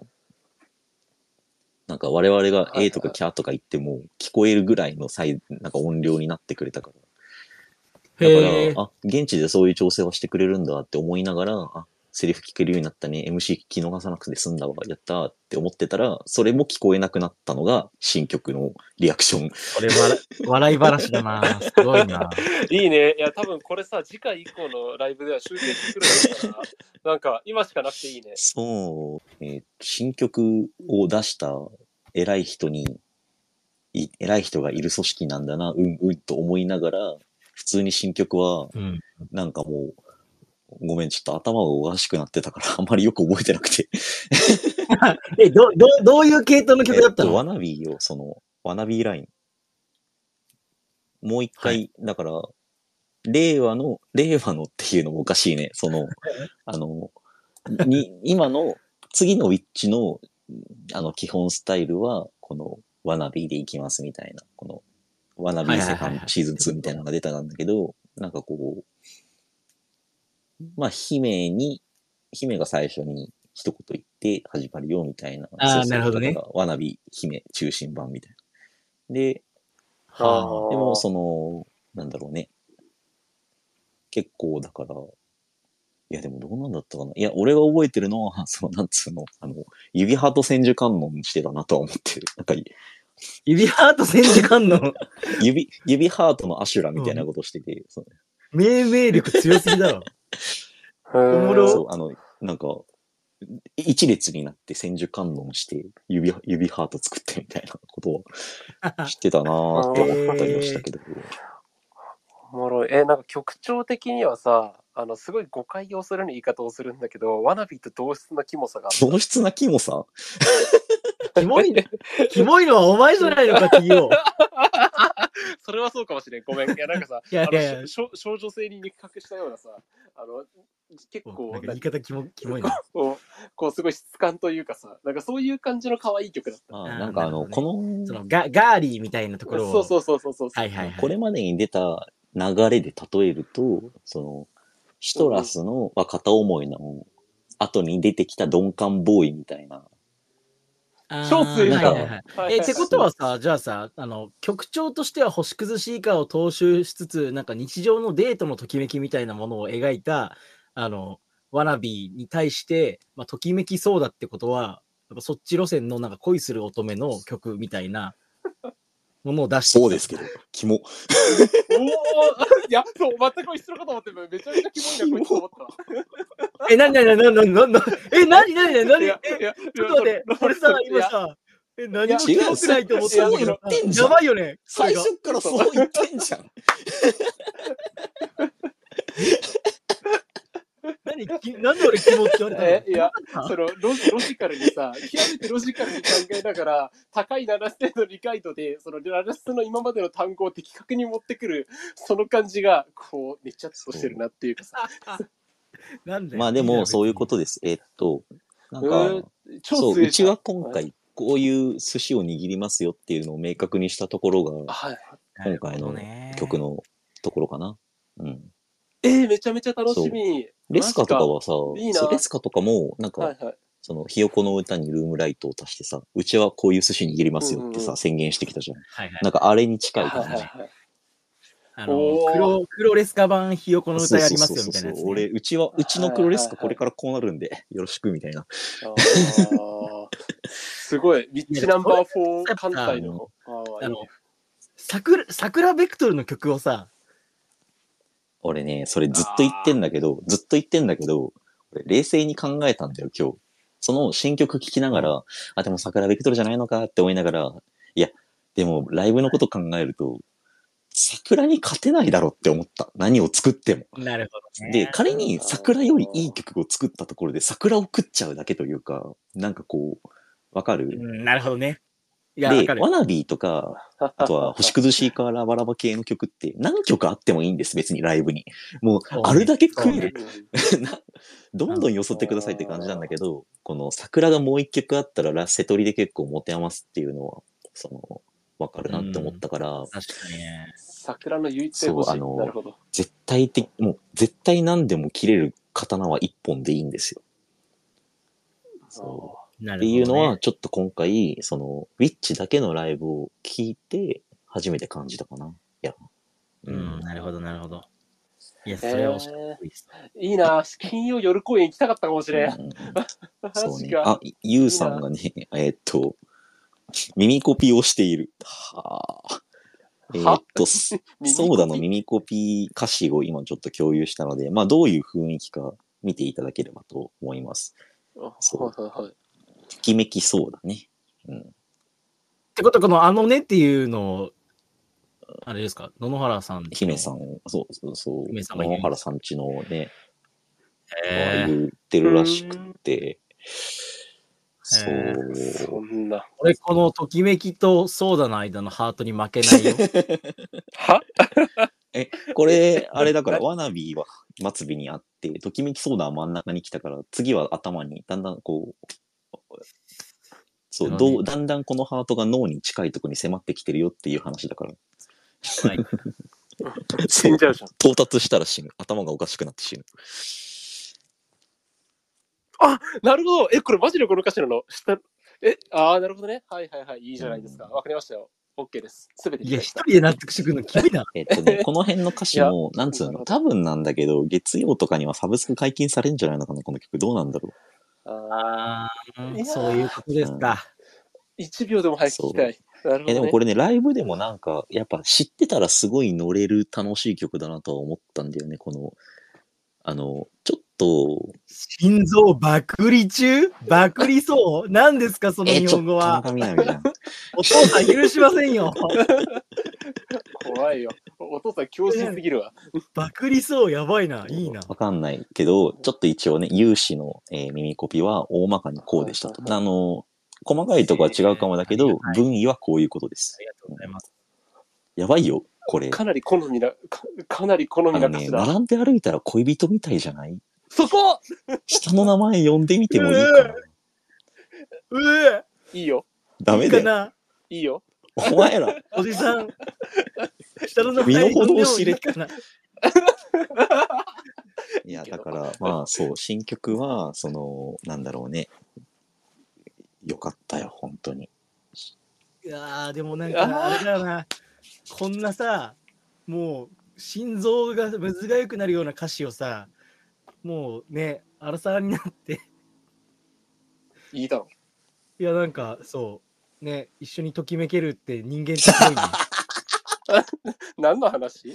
なんか我々が A とかキャーとか言っても聞こえるぐらいのなんか音量になってくれたから、だからあ現地でそういう調整はしてくれるんだって思いながらあセリフ聞けるようになったね エムシー 聞き逃さなくて済んだわやったーって思ってたらそれも聞こえなくなったのが新曲のリアクション。これ 笑, 笑い話だなすごいないいね。いや多分これさ次回以降のライブでは集計してくるから な, なんか今しかなくていいね。そう、えー、新曲を出した偉い人にい偉い人がいる組織なんだなうんうんと思いながら普通に新曲は、うん、なんかもうごめんちょっと頭がおかしくなってたからあんまりよく覚えてなくてえどどどういう系統の曲だったの？えっと、ワナビーをそのワナビーラインもう一回、はい、だから令和の令和のっていうのもおかしいねそのあのに今の次のウィッチのあの基本スタイルはこのワナビーでいきますみたいなこのワナビーセカンドシーズンツーみたいなのが出たんだけど、なんかこう、まあ、姫に、姫が最初に一言言って始まるよみたいな。ああ、なるほどね。ワナビー姫中心版みたいな。で、はあ、でもその、なんだろうね。結構だから、いやでもどうなんだったかな。いや、俺が覚えてるのは、その、なんつうの、あの、指ハート千手観音してたなとは思ってる。なんか指ハート千手観音指、指ハートのアシュラみたいなことしてて、うん、命名力強すぎだろおもろそう、あのなんか一列になって千手観音して指、指ハート作ってみたいなことをしてたなーって思ったりはしたけど、えー、おもろい。えなんか曲調的にはさあのすごい誤解をするような言い方をするんだけど、ワナビーと同質なキモさが同質なキモさキモいね。キモいのはお前じゃないのかって言おう。それはそうかもしれん。ごめん。いや、なんかさ、いやいやいや少女性に肉隠したようなさ、あの、結構、なんか言い方キモ、キモいな。こう、こうすごい質感というかさ、なんかそういう感じの可愛い曲だった。ああ、なんかあの、ね、このそのガ、ガーリーみたいなところを。そうそうそうそうそう。はいはいはい。これまでに出た流れで例えると、その、シトラスのは片思いの後に出てきた鈍感ボーイみたいな。小水だ。ってことはさ、じゃあさ、あの曲調としては星崩し以下を踏襲しつつ、なんか日常のデートのときめきみたいなものを描いたあのワナビーに対して、まあ、ときめきそうだってことは、やっぱそっち路線のなんか恋する乙女の曲みたいなものを出してそうですけど、キモ。おお、やっと全く一緒のかと思ってめちゃめちゃキモいなこいつと思った。え、なになになになになになにえ、なになになにえ、ちょっと待って、これさ、今さ、え、何も聞いてないと思ったんだけど、やばいよね。最初からそう言ってんじゃん。何, 何で俺キモって言われたの？えいやその ロ, ロジカルにさ、極めてロジカルに考えながら高いななてんの理解度でそのななの今までの単語を的確に持ってくるその感じがこうめっちゃっとしてるなっていうかさなんでまあでもそういうことです。えー、っとなんか、えー、そううちは今回こういう寿司を握りますよっていうのを明確にしたところが、はい、今回の曲のところかな、うん、えー、めちゃめちゃ楽しみ。レスカとかはさ、いいな。レスカとかも、なんか、はいはい、その、ひよこの歌にルームライトを足してさ、うちはこういう寿司握りますよってさ、うんうん、宣言してきたじゃん。はいはい、なんか、あれに近い感じ。はいはいはい、あの黒、黒レスカ版ひよこの歌やりますよみたいなやつ、ね。俺、うちは、うちの黒レスカこれからこうなるんで、はいはいはい、よろしくみたいな。あすごい、ミッチナンバーフォー艦隊の。あの、桜、桜ベクトルの曲をさ、俺ね、それずっと言ってんだけど、ずっと言ってんだけど、俺冷静に考えたんだよ、今日。その新曲聴きながら、あ、でも桜ベクトルじゃないのかって思いながら、いや、でもライブのこと考えると、桜に勝てないだろって思った。何を作っても。なるほどね。で、仮に桜よりいい曲を作ったところで桜を食っちゃうだけというか、なんかこう、わかる？うん、なるほどね。で、ワナビーとか、あとは星崩しからラバラバ系の曲って何曲あってもいいんです、別にライブに。もう、あるだけ食える。どんどんよそってくださいって感じなんだけど、この桜がもう一曲あったら、瀬取りで結構持て余すっていうのは、その、わかるなって思ったから。確かにね。桜の唯一性欲しい。そう、あの、絶対的、もう、絶対何でも切れる刀は一本でいいんですよ。そう。ね、っていうのは、ちょっと今回、その、ウィッチだけのライブを聞いて、初めて感じたかな。いや。うん、なるほど、なるほど。いや、それは、えー、いいな、金曜夜公演行きたかったかもしれん。うん、そうね。あ、ゆうさんがね、いいえー、っと、耳コピをしている。はぁ。えー、っと、そうだの耳コピ歌詞を今ちょっと共有したので、まあ、どういう雰囲気か見ていただければと思います。そう。はいはいはい。ときめきそうだね、うん、ってことはこのあのねっていうのをあれですか、野々原さん姫さん、そうそうそう、野々原さんちのね、えー、言ってるらしくて、そう、えー、そんな俺このときめきとそうだの間のハートに負けないよはえ、これあれだからワナビーは末尾にあって、ときめきそうだは真ん中に来たから、次は頭にだんだんこう、そう、どうだんだんこのハートが脳に近いところに迫ってきてるよっていう話だから、はい、死んじゃうじゃん。到達したら死ぬ、頭がおかしくなって死ぬ。あ、なるほど。え、これマジでこの歌詞なの？え、ああ、なるほどね。はいはいはい、いいじゃないですか。わかりましたよ。OK です。すべて。いや、一人で納得してくるのきついな。えっとね、この辺の歌詞もなんつうの、多分なんだけど、月曜とかにはサブスク解禁されるんじゃないのかな、この曲。どうなんだろう。ああ、そういうことですか。うん、いちびょうでも早く聴きたい。なるほどね。え、でもこれね、ライブでもなんか、やっぱ知ってたらすごい乗れる楽しい曲だなとは思ったんだよね、この、あの、ちょっと。心臓バクリ中バクリそう何ですか、その日本語は。えー、ちょっと田中みなみじゃん。お父さん許しませんよ。怖いよ。お父さん強心すぎるわ。バクリそうやばいな。いいな。わかんないけど、ちょっと一応ね、有志の、えー、耳コピは大まかにこうでしたと。あの、細かいとこは違うかもだけど、えー、分野はこういうことです。ありがとうございます。やばいよ、これ。かなり好みな、か, かなり好みな歌詞だ。あのね、並んで歩いたら恋人みたいじゃない？そこ下の名前呼んでみてもいいかな。うえいいよ。ダメだよ。いいよ。お前らおじさん下の名前身の程を知れいいかな。いからまあそう新曲はそのなんだろうね、よかったよ本当に。いやーでもなんかあれだよな、こんなさもう心臓がむずがゆくなるような歌詞をさ、もうねアラサーになっていいだろ。いやなんかそうね、一緒にときめけるって人間って多いね。何の話？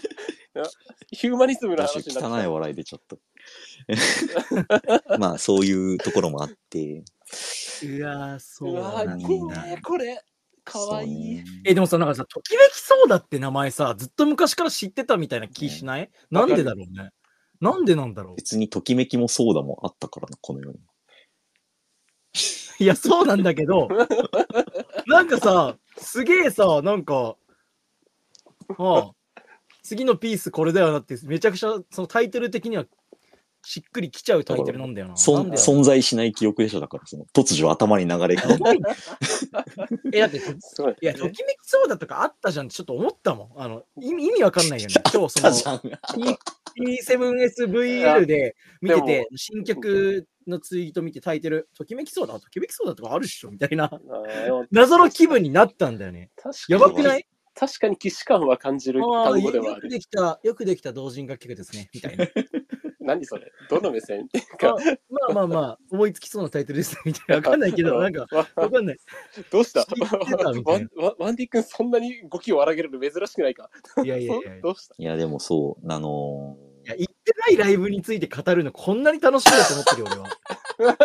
ヒューマニズムの話になった。汚い笑いでちょっとまあそういうところもあって、うわーそうなんだ。うわーいいねこれかわいい、ね、えでもさなんかさときめきそうだって名前さずっと昔から知ってたみたいな気しない、ね、なんでだろうね、なんでなんだろう。別にときめきもそうだもあったからなこのように。いやそうなんだけどなんかさすげえさなんかはあ次のピースこれだよなってめちゃくちゃそのタイトル的にはしっくりきちゃうタイトルなんだよな。存在しない記憶でしょ、だからその突如頭に流れ込むえだっていやときめきそうだとかあったじゃんってちょっと思ったもん、あの意味、意味わかんないよね。今日その ティーセブンエスブイエル で見てて新曲のツイート見てタイトルときめきそうだときめきそうだとかあるっしょみたいな謎の気分になったんだよね。やばくない？確かに既視感は感じる単語ではある。よくできた、よくできた同人楽曲ですねみたいな。何それ？どの目線？まあまあまあ思いつきそうなタイトルですみたいな。わかんないけどなんかわかんない。どうした？ワンディ君そんなに語気を荒げるの珍しくないか？いやいやいや。どうした？いやでもそうあのー、いや行ってないライブについて語るのこんなに楽しいだと思ってる俺は。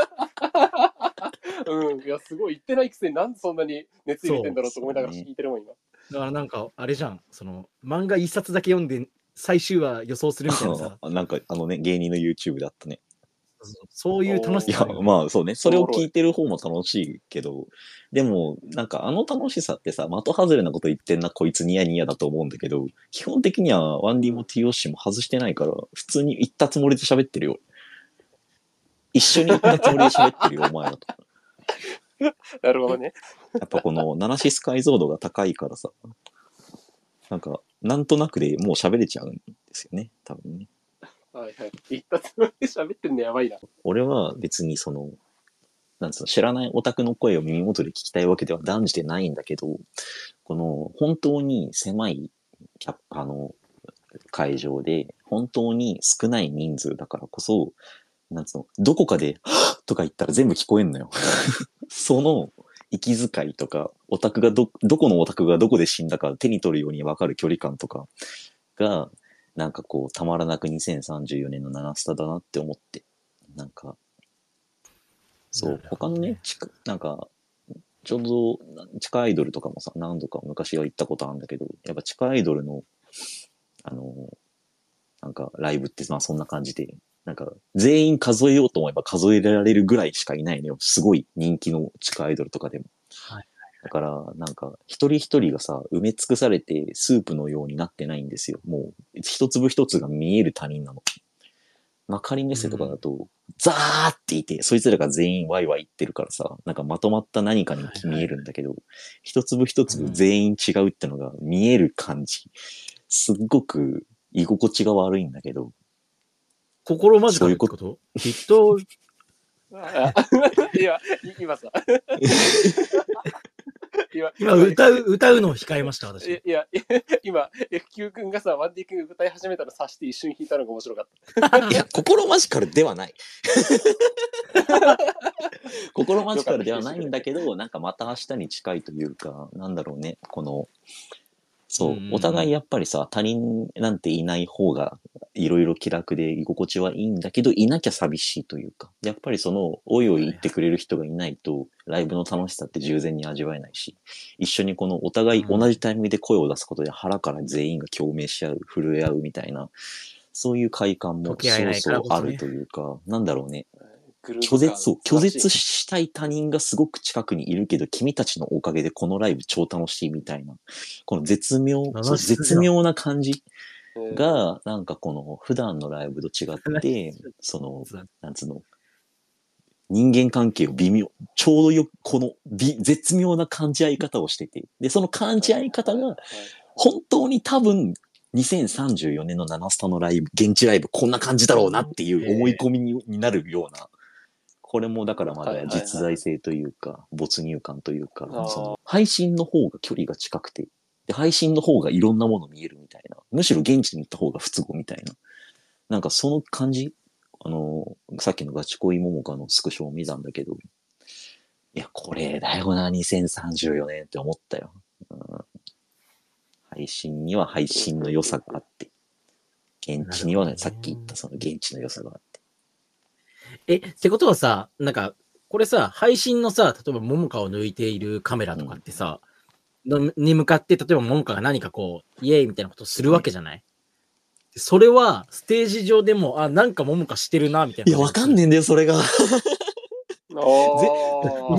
うんいやすごい行ってないくせになんでそんなに熱入れてんだろうと思いながら聞いてるもん今。だからなんかあれじゃん、その漫画一冊だけ読んで最終話予想するみたいなさ、なんかあのね芸人の YouTube だったね。そういう楽しさ、ね、いやまあそうね、それを聞いてる方も楽しいけど、でもなんかあの楽しさってさ的外れなこと言ってんなこいつニヤニヤだと思うんだけど、基本的には ワンディー も ティーオーシー も外してないから普通に言ったつもりで喋ってるよ、一緒に言ったつもりで喋ってるよお前だとなるほどね。やっぱこのナナシス解像度が高いからさ、なんかなんとなくでもう喋れちゃうんですよね多分ね。はいはい。言ったつもりで喋ってんのやばいな。俺は別にそのなんつうの知らないオタクの声を耳元で聞きたいわけでは断じてないんだけど、この本当に狭いキャッパの会場で本当に少ない人数だからこそ、なんつうのどこかではっとか言ったら全部聞こえんのよ。その息遣いとか、オタクがど、どこのオタクがどこで死んだか手に取るように分かる距離感とかが、なんかこう、たまらなくにせんさんじゅうよねんのナナスタだなって思って、なんか、そう、他のね、なんか、ちょうど地下アイドルとかもさ、何度か昔は行ったことあるんだけど、やっぱ地下アイドルの、あの、なんかライブってまあそんな感じで、なんか全員数えようと思えば数えられるぐらいしかいないのよ。すごい人気の地下アイドルとかでも。はい、だからなんか一人一人がさ埋め尽くされてスープのようになってないんですよ。もう一粒一粒が見える他人なの。マカリメッセとかだと、うん、ザーっていてそいつらが全員ワイワイ言ってるからさ、なんかまとまった何かに見えるんだけど、はいはい、一粒一粒全員違うってのが見える感じ、うん、すっごく居心地が悪いんだけど。心マジかってこと？きっと今今さ今, 今歌う歌うのを控えました私。いや今 えふきゅう 君がさワンディ君が歌い始めたのさして一瞬弾いたのが面白かった。いや心マジカルではない。心マジカルではないんだけど、なんかまた明日に近いというか、なんだろうねこの。そうお互いやっぱりさ他人なんていない方がいろいろ気楽で居心地はいいんだけど、いなきゃ寂しいというか、やっぱりそのおいおい言ってくれる人がいないとライブの楽しさって従前に味わえないし、一緒にこのお互い同じタイミングで声を出すことで腹から全員が共鳴し合う震え合うみたいな、そういう快感もそうそうあるというか、なんだろうね、拒絶そう拒絶したい他人がすごく近くにいるけど、君たちのおかげでこのライブ超楽しいみたいな、この絶妙そう絶妙な感じがなんかこの普段のライブと違って、そのなんつうの人間関係を微妙ちょうどよこの絶妙な感じ合い方をしてて、でその感じ合い方が本当に多分にせんさんじゅうよねんのナナスタのライブ、現地ライブ、こんな感じだろうなっていう思い込み に,、えー、になるような、これもだからまだ実在性というか、はいはいはい、没入感というか、その配信の方が距離が近くて、で配信の方がいろんなもの見えるみたいな、むしろ現地に行った方が不都合みたいな、なんかその感じ、あの、さっきのガチ恋ももかのスクショを見たんだけど、いや、これだよな、にせんさんじゅうよねんって思ったよ。うん、配信には配信の良さがあって、現地には、ね、さっき言ったその現地の良さがあって。え、ってことはさ、なんか、これさ、配信のさ、例えばももかを抜いているカメラとかってさ、うん、に向かって、例えばももかが何かこう、イエーイみたいなことをするわけじゃない、はい、それは、ステージ上でも、あ、なんかももかしてるな、みたいな。いや、わかんねえんだよ、それが。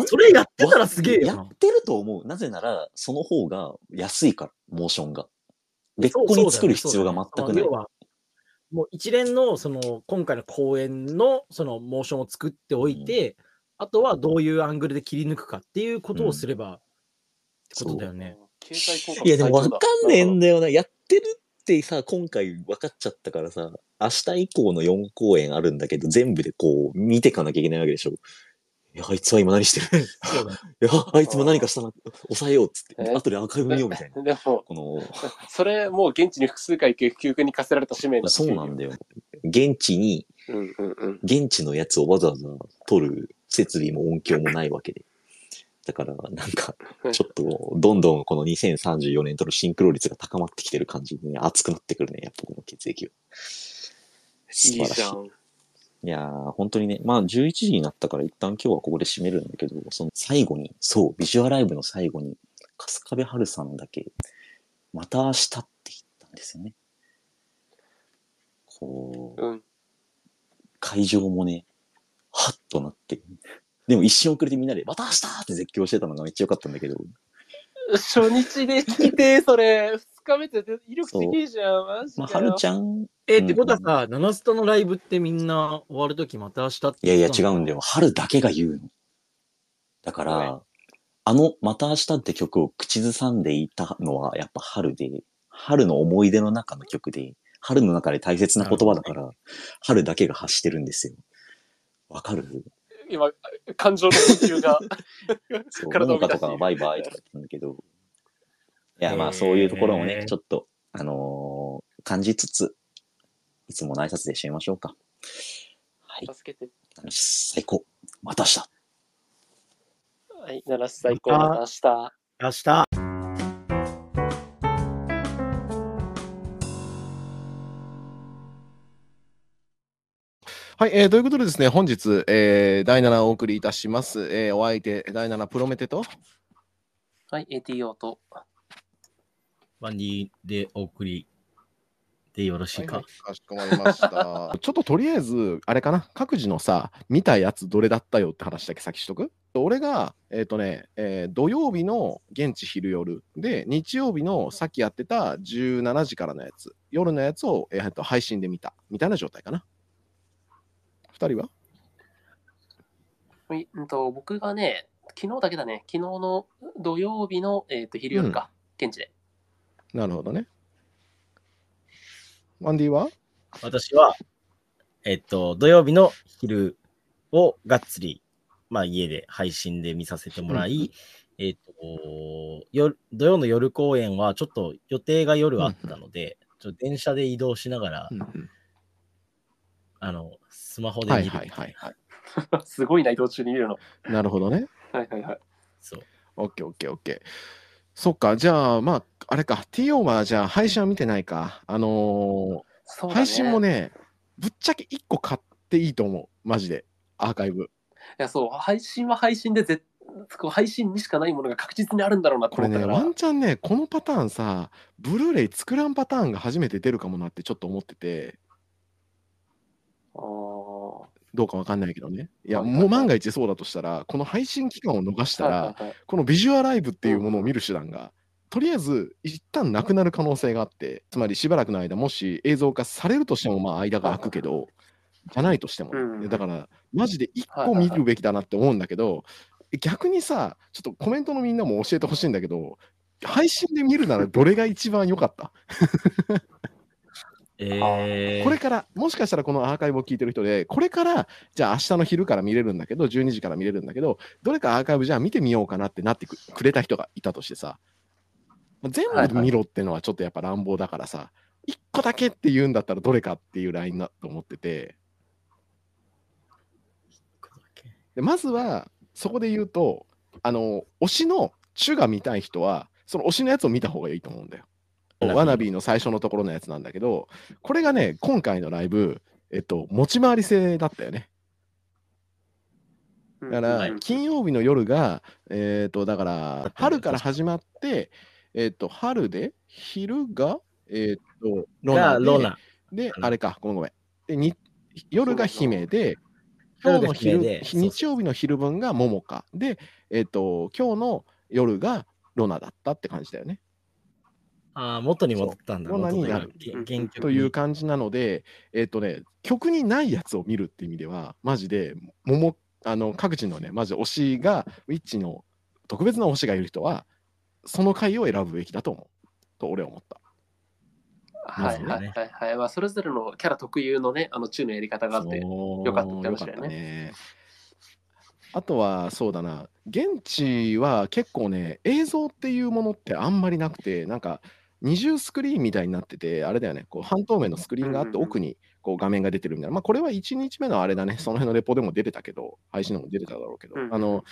それやってたらすげえよ。やってると思う。なぜなら、その方が安いから、モーションが。別個に作る必要が全くない。要は、もう一連の、その、今回の公演の、その、モーションを作っておいて、うん、あとはどういうアングルで切り抜くかっていうことをすれば、うん、ってことだよね。いや、でもわかんねえんだよな。やってるってさ、今回分かっちゃったからさ、明日以降のよん公演あるんだけど、全部でこう、見てかなきゃいけないわけでしょ。いや、あいつは今何してるいや、あいつも何かしたな、抑えようっつって、後でアーカイブ見ようみたいな。でも、このそれ、もう現地に複数回行く、休暇に課せられた使命だ。そうなんだよ。現地に、うんうんうん、現地のやつをわざわざ撮る設備も音響もないわけで。だから、なんか、ちょっと、どんどんこのにせんさんじゅうよねんとのシンクロ率が高まってきてる感じで、ね、熱くなってくるね、やっぱこの血液は。素晴らしい。いいじゃん。いやー、本当にね、まあじゅういちじになったから一旦今日はここで締めるんだけど、その最後に、そう、ビジュアライブの最後に、かすかべ春さんだけ、また明日って言ったんですよね。こう、うん、会場もね、はっとなって、でも一瞬遅れてみんなで、また明日って絶叫してたのがめっちゃ良かったんだけど。初日で聞いて、それ。ふつかめって威力的いいじゃん、マジで。まあ、はるちゃん。え、ってことはさ、ナナスタのライブってみんな終わるときまた明日って。いやいや違うんだよ。はるだけが言うの。だから、はい、あの、また明日って曲を口ずさんでいたのはやっぱはるで、はるの思い出の中の曲で、はるの中で大切な言葉だから、はるだけが発してるんですよ。わかる？今、感情の呼吸が。そう、農家とかバイバイとか言ってたんだけど、いや、まあ、そういうところもね、ちょっと、あのー、感じつつ、いつもの挨拶で締めましょうか。はい。助けて。最高。また明日。はい、鳴らす最高。また明日。明日。はい、えー、ということでですね、本日、えー、だいななをお送りいたします。えー、お相手、だいななぷろめてと。はい、エーティーオー と。バンディでお送りでよろしいか、はいはい、かしこまりましたちょっととりあえずあれかな、各自のさ見たやつどれだったよって話だけ先しとく。俺がえっ、ー、とね、えー、土曜日の現地昼夜で日曜日のさっきやってたじゅうしちじからのやつ夜のやつを、えー、と配信で見たみたいな状態かな。ふたりは、うん、と僕がね昨日だけだね。昨日の土曜日の、えー、と昼夜か、うん、現地で。なるほどね。ワンディは？私は、えっと、土曜日の昼をがっつり、まあ、家で配信で見させてもらい、うん、えっとよ、土曜の夜公演はちょっと予定が夜あったので、うん、ちょっと電車で移動しながら、うん、あの、スマホで見るみたいな。はいはいはいはい、すごいな、移動中に見るの。なるほどね。はいはいはい。そう。オーケーオーケーオーケー。そっか、じゃあ、まあ、あれか、ティーオー は、じゃあ、配信は見てないか。あのーね、配信もね、ぶっちゃけいっこ買っていいと思う。マジで、アーカイブ。いや、そう、配信は配信でぜ、配信にしかないものが確実にあるんだろうな、これね、ワンチャンね、このパターンさ、ブルーレイ作らんパターンが初めて出るかもなってちょっと思ってて。ああ。どうかわかんないけどね。いや、もう万が一そうだとしたら、この配信期間を逃したら、このビジュアライブっていうものを見る手段が、とりあえず一旦なくなる可能性があって、つまりしばらくの間、もし映像化されるとしても、まあ間が空くけど、じゃないとしても、ね、だから、マジで一個見るべきだなって思うんだけど、逆にさ、ちょっとコメントのみんなも教えてほしいんだけど、配信で見るならどれが一番良かったえー、これからもしかしたらこのアーカイブを聞いてる人でこれからじゃあ明日の昼から見れるんだけどじゅうにじから見れるんだけどどれかアーカイブじゃあ見てみようかなってなって く, くれた人がいたとしてさ、全部見ろってのはちょっとやっぱ乱暴だからさ、はいはい、いっこだけって言うんだったらどれかっていうラインだと思ってて、でまずはそこで言うとあの推しのチュが見たい人はその推しのやつを見た方がいいと思うんだよ。ワナビーの最初のところのやつなんだけど、これがね今回のライブ、えっと、持ち回り制だったよね。だから金曜日の夜がえっとだから春から始まってえっと春で昼がえっとロナ で, ロナであれかごめんごめんでに夜が姫で今日の昼日曜日の昼分が桃かでえっと今日の夜がロナだったって感じだよね。あ元に戻ったんだ。ロナになるという感じなので、えっとね、曲にないやつを見るって意味ではマジでもあの各自のねマジ推しがウィッチの特別な推しがいる人はその回を選ぶべきだと思うと俺は思った。はいはいはいはい、まあ、それぞれのキャラ特有のねあのチューのやり方があってよかったって話だよね。あとはそうだな、現地は結構ね映像っていうものってあんまりなくて、なんか二重スクリーンみたいになってて、あれだよね、こう半透明のスクリーンがあって奥にこう画面が出てるみたいな、まあ、これはいちにちめのあれだね、その辺のレポでも出てたけど配信でも出てただろうけど、あの、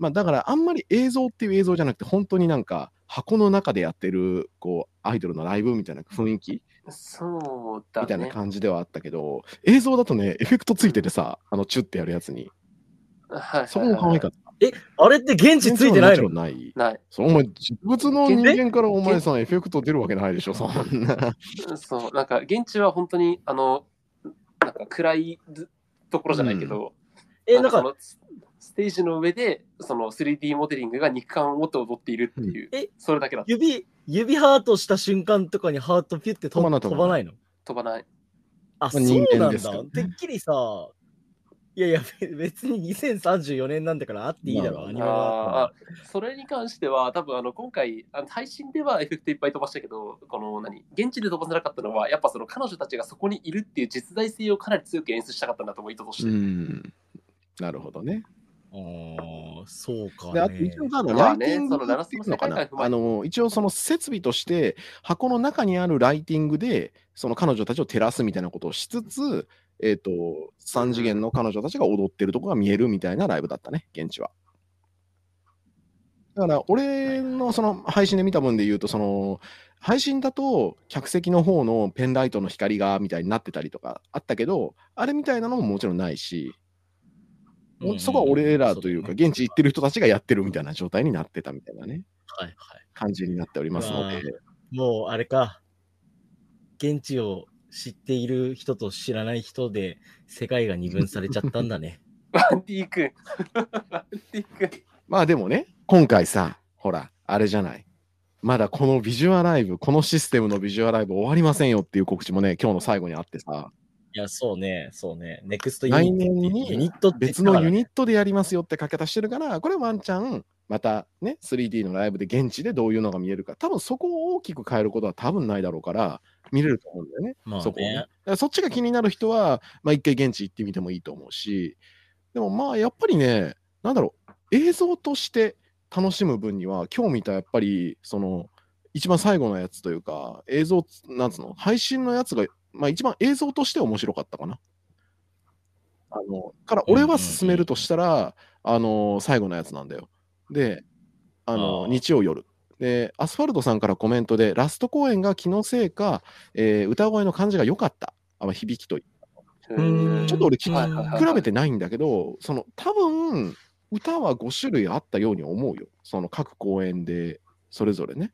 まあ、だからあんまり映像っていう映像じゃなくて本当になんか箱の中でやってるこうアイドルのライブみたいな雰囲気そうだねみたいな感じではあったけど、映像だとねエフェクトついててさ、あのチュってやるやつに。そこも可愛かった。え、あれって現地ついてないの？ない。ない。そう、お前、実物の人間からお前さん、エフェクト出るわけないでしょ、そんな。そう、なんか、現地は本当に、あの、なんか暗いところじゃないけど、うん、え、なんか、ステージの上で、その スリーディー モデリングが肉感を持って踊っているっていう、うん、え、それだけだった。指、指ハートした瞬間とかにハートピュって飛ばないの？飛ばない。飛ばない。あ、そうなんだ。てっきりさ、いやいや別ににせんさんじゅうよねんなんだからあっていいだろう、アニメは。それに関しては多分あの今回あの配信ではエフェクトいっぱい飛ばしたけど、この何現地で飛ばせなかったのはやっぱその彼女たちがそこにいるっていう実在性をかなり強く演出したかったなと思う意図として。うんなるほどね。ああそうか、ね。であと一応あのライティングっていうのかな、あの一応その設備として箱の中にあるライティングでその彼女たちを照らすみたいなことをしつつ、えっとさん次元の彼女たちが踊ってるとこが見えるみたいなライブだったね、現地は。だから俺のその配信で見た分で言うと、その配信だと客席の方のペンライトの光がみたいになってたりとかあったけど、あれみたいなのももちろんないし、そこは俺らというか現地行ってる人たちがやってるみたいな状態になってたみたいなね、はいはい、感じになっておりますので、もうあれか、現地を知っている人と知らない人で世界が二分されちゃったんだね。ワンディー君。ワンディー君。まあでもね、今回さ、ほら、あれじゃない。まだこのビジュアライブ、このシステムのビジュアライブ終わりませんよっていう告知もね、今日の最後にあってさ。いや、そうね、そうね。ネクストユニット。別のユニットでやりますよって書き方してるから、これワンチャン、またね、スリーディー のライブで現地でどういうのが見えるか、多分そこを大きく変えることは多分ないだろうから、見れると思うんだよね。まあね、そこね。だからそっちが気になる人は、まあ一回現地行ってみてもいいと思うし、でもまあやっぱりね、なんだろう、映像として楽しむ分には、今日見たやっぱり、その、一番最後のやつというか、映像、なんつうの、配信のやつが、まあ一番映像として面白かったかな。あの、から俺は進めるとしたら、あの、最後のやつなんだよ。で、あの、あ日曜夜。でアスファルトさんからコメントでラスト公演が気のせいか、えー、歌声の感じが良かった、あ響きといちょっと俺聞き比べてないんだけど、その多分歌はご種類あったように思うよ、その各公演でそれぞれね。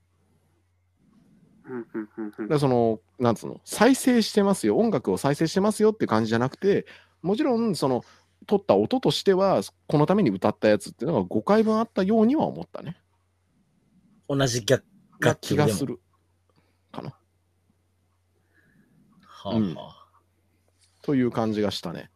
だそのなんつうの再生してますよ、音楽を再生してますよって感じじゃなくて、もちろんその撮った音としてはこのために歌ったやつっていうのがごかいぶんあったようには思ったね。同じ楽器がするかな、はあうん、という感じがしたね。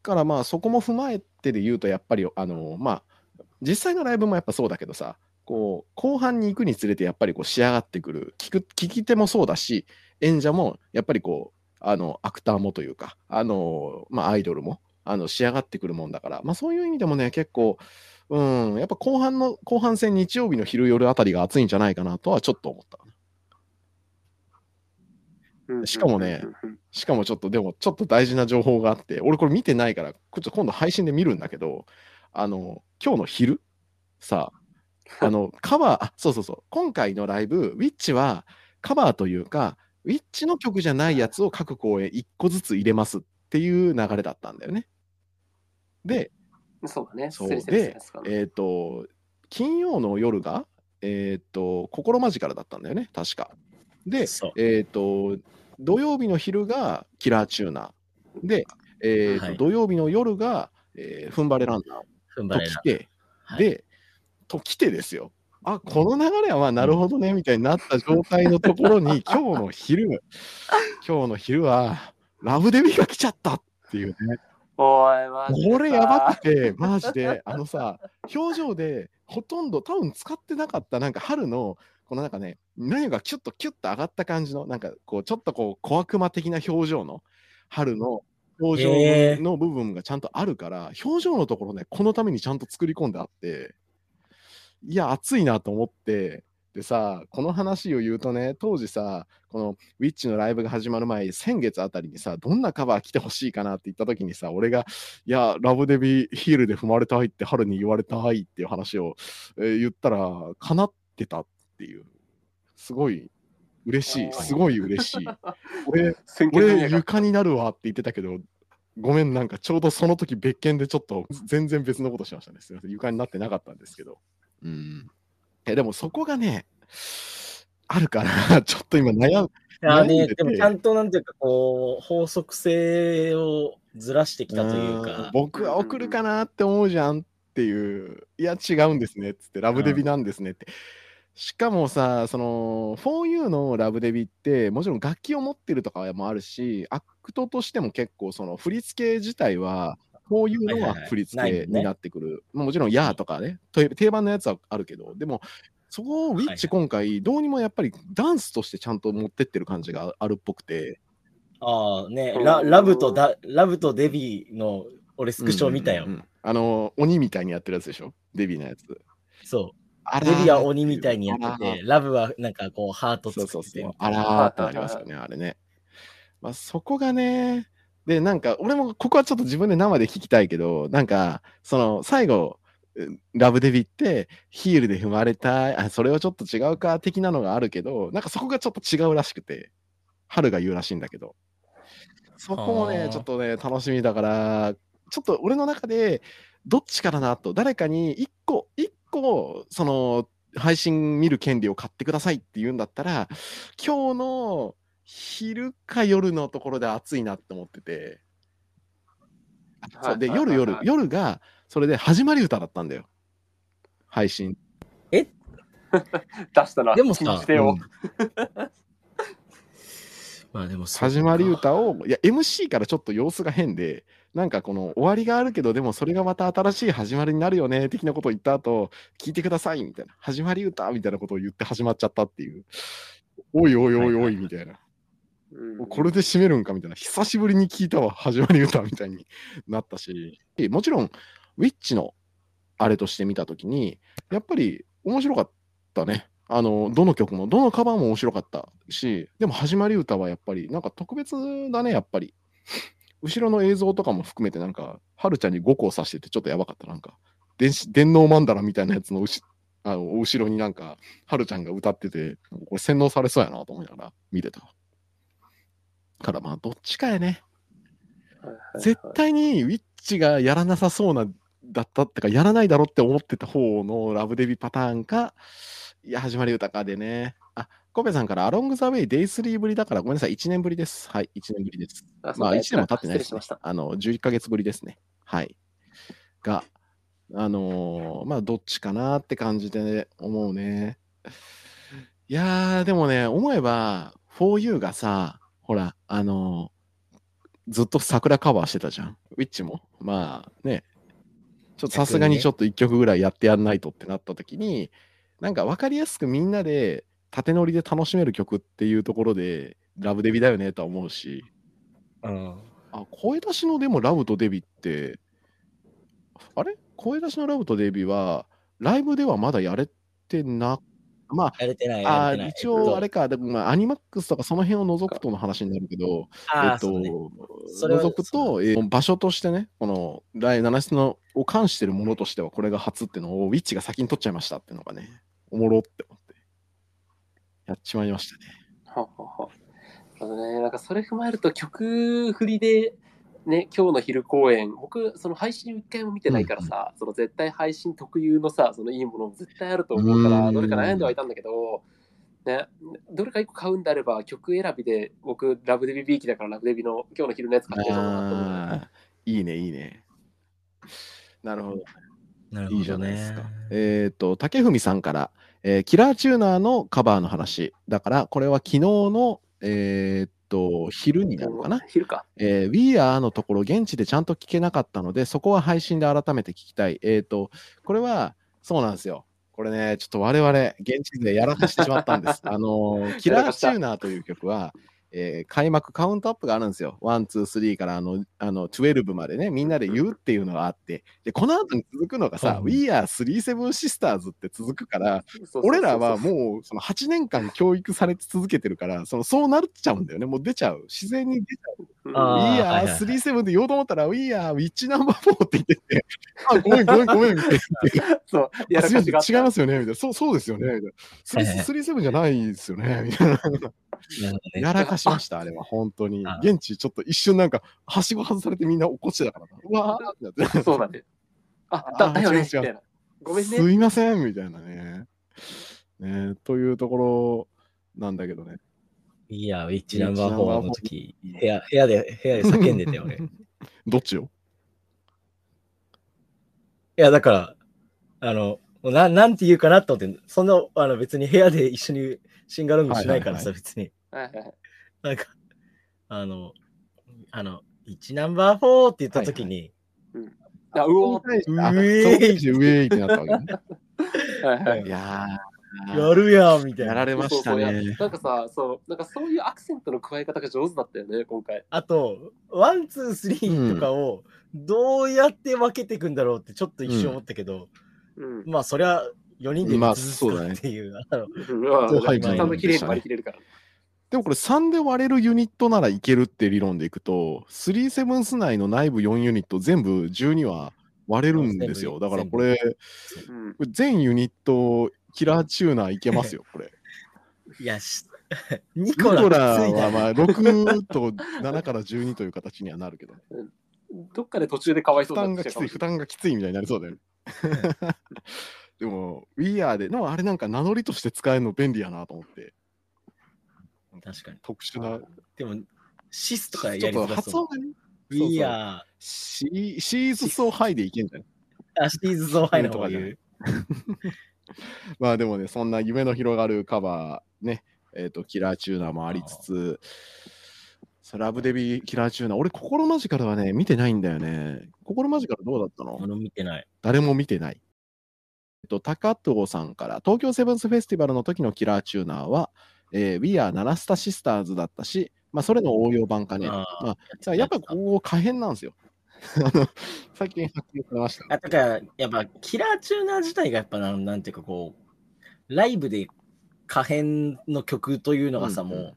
からまあそこも踏まえてで言うと、やっぱりあのまあ実際のライブもやっぱそうだけどさ、こう後半に行くにつれてやっぱりこう仕上がってくる 聞く聞き手もそうだし、演者もやっぱりこうあのアクターもというか、あの、まあ、アイドルもあの仕上がってくるもんだから、まあ、そういう意味でもね、結構、うん、やっぱ後半の後半戦、日曜日の昼夜あたりが暑いんじゃないかなとはちょっと思った。しかもね、しかもちょっと、でもちょっと大事な情報があって、俺これ見てないから、ちょっと今度配信で見るんだけど、あの、今日の昼、さあ、あの、カバー、あ、そうそうそう、今回のライブ、ウィッチはカバーというか、ウィッチの曲じゃないやつを各公演いっこずつ入れますっていう流れだったんだよね。で、そうだね、そうで、えっと、金曜の夜が、えっと、心マジカルだったんだよね、確か。で、えっと、土曜日の昼がキラーチューナーで、えーとはい、土曜日の夜が、えー、踏ん張れランナーときて、はい、でときてですよ、あ、この流れはなるほどねみたいになった状態のところに今日の昼今日の昼はラブデビが来ちゃったっていうね。おいマジでこれやばくて、マジであのさ、表情でほとんど多分使ってなかった、なんか春のこのなんかね、何かキュッとキュッと上がった感じの、なんかこうちょっとこう小悪魔的な表情の春の表情の部分がちゃんとあるから、えー、表情のところね、このためにちゃんと作り込んであって、いや熱いなと思って。でさ、この話を言うとね、当時さ、このウィッチのライブが始まる前、先月あたりにさ、どんなカバー来てほしいかなって言った時にさ、俺がいやラブデビヒールで踏まれたいって春に言われたいっていう話を、えー、言ったら叶ってたっていう、すごい嬉しい、すごい嬉しい。俺、俺床になるわって言ってたけど、ごめん、なんかちょうどその時別件でちょっと全然別のことしましたね。すみません、床になってなかったんですけど。うん。え、でもそこがね、あるから、ちょっと今悩む。ああね、でもちゃんとなんていうか、こう、法則性をずらしてきたというか。僕は送るかなって思うじゃんっていう、いや、違うんですねっつって、ラブデビなんですねって。しかもさ、その フォーユー のラブデビってもちろん楽器を持ってるとかもあるし、アクトとしても結構その振り付け自体は フォーユー の振り付けになってくる、もちろんヤーとかね、定番のやつはあるけど、でもそこをウィッチ今回どうにもやっぱりダンスとしてちゃんと持ってってる感じがあるっぽくて、ああね、ラ, ラブとだラブとデビの俺スクショ見たよ、うんうんうん、あの鬼みたいにやってるやつでしょ、デビのやつ。そうデビは鬼みたいにやってて、ラブはなんかこうハート作ってて、あらーってなりますよね、あれね。まあそこがね、でなんか俺もここはちょっと自分で生で聞きたいけど、なんかその最後ラブデビってヒールで踏まれたい、あ、それはちょっと違うか的なのがあるけど、なんかそこがちょっと違うらしくて、春が言うらしいんだけど、そこもねちょっとね楽しみだから、ちょっと俺の中でどっちからなと、誰かに一個一個をその配信見る権利を買ってくださいって言うんだったら、今日の昼か夜のところで暑いなって思ってて、そうで夜夜夜がそれで始まり歌だったんだよ、配信。え出したな、でもさ、うん、まあでも始まり歌を、いや エムシー からちょっと様子が変で。なんかこの終わりがあるけど、でもそれがまた新しい始まりになるよね的なことを言った後、聞いてくださいみたいな、始まり歌みたいなことを言って始まっちゃったっていう、おいおいおいおいみたいな、これで締めるんかみたいな、久しぶりに聞いたわ始まり歌みたいになったし、もちろんウィッチのあれとして見たときにやっぱり面白かったね。あのどの曲もどのカバーも面白かったし、でも始まり歌はやっぱりなんか特別だね、やっぱり。後ろの映像とかも含めて、なんか春ちゃんにごこ刺しててちょっとやばかった。なんか電子電脳マンダラみたいなやつのうしあの後ろになんか春ちゃんが歌ってて、これ洗脳されそうやなと思いながら見てたから、まあどっちかやね、はいはいはい、絶対にウィッチがやらなさそうなだったってか、やらないだろって思ってた方のラブデビューパターンか、いや始まり歌かでね。あ、コペさんからアロングザウェイデイスリーぶりだから、ごめんなさい、いちねんぶりです。はい、いちねんぶりです。あ、まあいちねんも経ってないですね。あのじゅういっかげつぶりですね。はい。が、あのー、まあどっちかなって感じで、ね、思うね。いやー、でもね、思えば フォーユー がさ、ほら、あのー、ずっと桜カバーしてたじゃん。ウィッチも。まあね、ちょっとさすがにちょっといっきょくぐらいやってやんないとってなった時に、なんか分かりやすくみんなで、縦乗りで楽しめる曲っていうところでラブデビだよねとは思うし、うん、あ、声出しのでもラブとデビってあれ声出しのラブとデビはライブではまだやれてなまあやれてないやれてない、あ一応あれかでも、まあ、アニマックスとかその辺を除くとの話になるけど、あ、えっとそうね、それ除くと、えー、場所としてねこのだいなな室のを関してるものとしてはこれが初っていうのをウィッチが先に取っちゃいましたっていうのがねおもろって思ってやっちまいましたね。はははね、なんかそれ振まえると曲振りでね今日の昼公演僕その配信いっかいも見てないからさ、うん、その絶対配信特有のさそのいいものも絶対あると思うからどれか悩んではいたんだけど、ね、どれかいっこ買うんであれば曲選びで僕ラブデビビーキだからラブデビの今日の昼のやつ買ってるのかなと思う。あ、いいねいいね、なるほど、なるほど、ね、いいじゃないですか。えっ、ー、と竹文さんから、えー、キラーチューナーのカバーの話だからこれは昨日のえー、っと昼になるかな、昼か、えー、We Are のところ現地でちゃんと聞けなかったのでそこは配信で改めて聞きたい。えー、っとこれはそうなんですよ、これねちょっと我々現地でやらかしてしまったんですあのキラーチューナーという曲は、えー、開幕カウントアップがあるんですよ。いちにさんからあのあのじゅうにまでねみんなで言うっていうのがあって、でこの後に続くのがさ、うん、We Are スリーセブン Sisters って続くから俺らはもうそのはちねんかん教育され続けてるからそのそうなっちゃうんだよね、もう出ちゃう、自然に出ちゃう。 We Are スリーセブン で言おうと思ったら We Are Witchナンバーフォー って言っててあごめんごめんごめんみたいなそうやらかしがあった、違いますよねみたいな、そうそうですよねみたいな、スリーセブン じゃないですよねみたいなやらかしましたあれは本当に現地ちょっと一瞬なんかはしご外されてみんな起こしてたからうわーってなってそうなんで、あだだよねみたいな、ごめんねすいませんみたいなねねというところなんだけどね。いやウィッチナンバーフォーの時部屋部屋で部屋で叫んでたよ俺どっちよ、いやだからあのななんて言うかなと思って、そんなあの別に部屋で一緒にシンガロングしないからさ、はいはいはい、別に、はいはいはい、なんかあのあのいちナンバーフォーって言ったときに、はいはい、うん、あうおーうえーい、うえーいってなったわけ、はいはい、いややるやんみたいな、やられましたね。そうそうなんかさ、そうなんかそういうアクセントの加え方が上手だったよね今回。あとワンツースリーとかをどうやって分けていくんだろうってちょっと一瞬思ったけど。うんうんうん、まあそりゃよにんで崩すかっていう、まあ、そうだね、でもこれさんで割れるユニットならいけるって理論でいくとスリーセブンス内の内部よんユニット全部じゅうには割れるんですよ。だからこれ全ユニットキラーチューナーいけますよこれいやニコラはまあろくとななからじゅうにという形にはなるけど、どっかで途中でかわいそうだった、負担がきついみたいになりそうだよねでも We Are でのあれなんか名乗りとして使えるの便利やなと思って、確かに特殊な、でもシスとかやりづらそう、 We Are シーズソーハイでいけんじゃない、あシーズソーハイの方がいいまあでもねそんな夢の広がるカバーね、えっとキラーチューナーもありつつラブデビーキラーチューナー、俺心マジカルはね見てないんだよね。心マジカルどうだったの？あの見てない。誰も見てない。えっと高藤さんから東京セブンスフェスティバルの時のキラーチューナーは、えー、We Are ナナスタシスターズだったし、まあそれの応用版かね。あ、まあ、やっぱここ可変なんですよ。最近発表されました。あ、だからやっぱキラーチューナー自体がやっぱなんなんていうかこうライブで可変の曲というのがさ、うん、もう。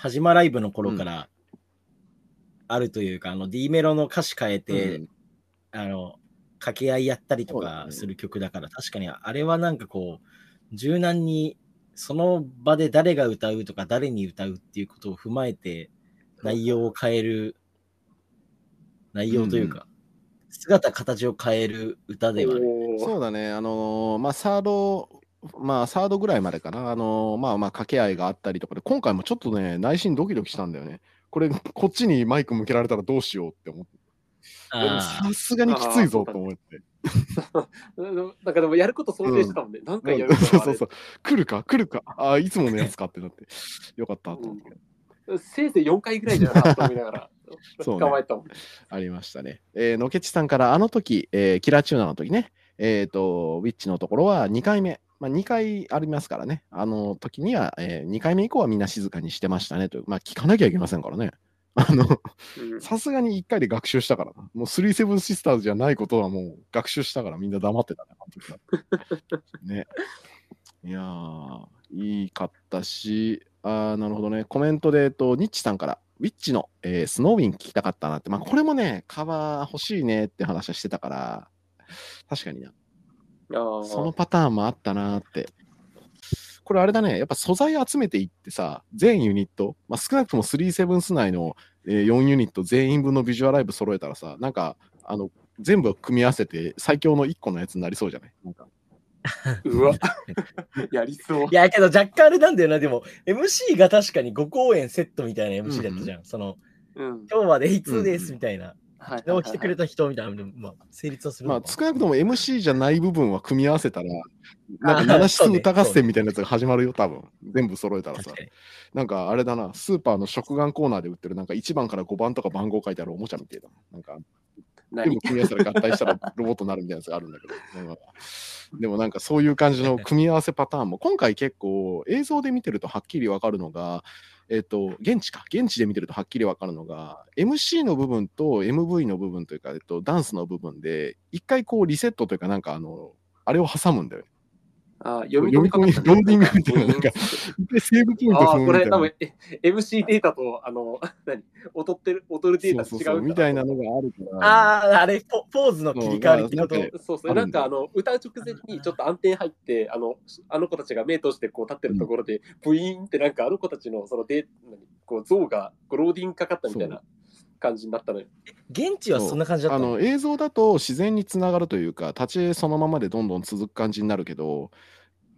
はじまライブの頃からあるというか、うん、あの D メロの歌詞変えて、うん、あの掛け合いやったりとかする曲だから、ね、確かにあれはなんかこう柔軟にその場で誰が歌うとか誰に歌うっていうことを踏まえて内容を変える、うん、内容というか、うん、姿形を変える歌ではある。そうだね、あのー、まあサードまあサードぐらいまでかな、あのー、まあまあ掛け合いがあったりとかで、今回もちょっとね内心ドキドキしたんだよね、これこっちにマイク向けられたらどうしようって思って、さすがにきついぞと思ってなんかでもやること想定してたもんね、うん、なんかやるからそうそうそう、来るか来るか、ああいつものやつかってなってよかったと思って、うん、せいぜいよんかいぐらいじゃなかったと思いながら捕まえたもん、ね、ありましたね。えー、のけちさんからあの時、えー、キラーチューナーの時ね、えっ、ー、とウィッチのところはにかいめ、まあ、にかいありますからね、あの時には、えー、にかいめ以降はみんな静かにしてましたねという、まあ聞かなきゃいけませんからねあのさすがにいっかいで学習したからな。もうスリーセブンシスターズじゃないことはもう学習したからみんな黙ってたね。ね、いやーいいかったし、あーなるほどね。コメントで、えっと、ニッチさんからウィッチの、えー、スノーウィン聞きたかったなって、まあ、これもねカバー欲しいねって話はしてたから確かにな、あそのパターンもあったなって。これあれだね、やっぱ素材集めていってさ、全ユニット、まあ、少なくともスリーセブンス内の、えー、よんユニット全員分のビジュアライブ揃えたらさ、なんかあの全部組み合わせて最強のいっこのやつになりそうじゃない？なんかうわやりそう。いやけど若干あれなんだよな。でも エムシー が確かにごこうえんセットみたいな エムシー だったじゃん、うん、その、うん、今日までいつですみたいな、うんうん、はい、でも来てくれた人みたいな、まあ、成立はする。まあ、少なくとも エムシー じゃない部分は組み合わせたら、なんかなな室歌合戦みたいなやつが始まるよ、多分。全部揃えたらさ。なんかあれだな、スーパーの食玩コーナーで売ってる、なんかいちばんからごばんとか番号書いてあるおもちゃみたいな。なんか、全部組み合わせたら合体したらロボットになるみたいなやつがあるんだけど。でもなんかそういう感じの組み合わせパターンも、今回結構映像で見てるとはっきりわかるのが、えっと、現地か、現地で見てるとはっきり分かるのが エムシー の部分と エムブイ の部分というか、えっと、ダンスの部分で一回こうリセットというか、なんかあのあれを挟むんだよね。あ、読み込みローディングみたいな、なんか一回セーブポイントするみたいな。あ、これ多分 エムシー データとあの何踊ってる踊るデータ違う、そうそうそうみたいなのがあるから、あああれポーズの切り替わりだと、そうそう、なんかあの歌う直前にちょっと暗転入って、あのあの子たちが目通してこう立ってるところでブイーンって、なんかあの子たちのそのデータこう像がこうローディングかかったみたいな感じになったのよ。現地はそんな感じだったの？あの映像だと自然につながるというか、立ち絵そのままでどんどん続く感じになるけど、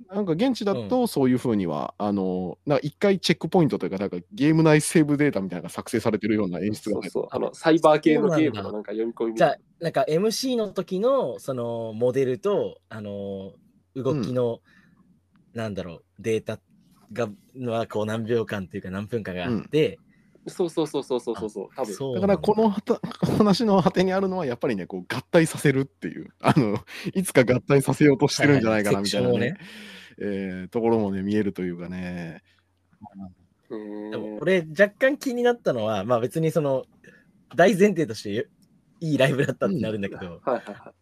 なんか現地だとそういうふうには、うん、あのなんか一回チェックポイントというか、なんかゲーム内セーブデータみたいなのが作成されてるような演出が、そうそう、あのサイバー系のゲームのなんか読み込みみたいな。じゃあなんか エムシー の時のそのモデルとあの動きの、うん、なんだろうデータがはこう何秒間というか何分間があって。うん、そうそうそうそうそうそうそう、多分だからこの話の果てにあるのはやっぱりね、こう合体させるっていう、あのいつか合体させようとしてるんじゃないかなみたいな、ね、はいはい、ねえー、ところもね見えるというかね。でも俺若干気になったのは、まあ別にその大前提としていいライブだったってなるんだけど、うん、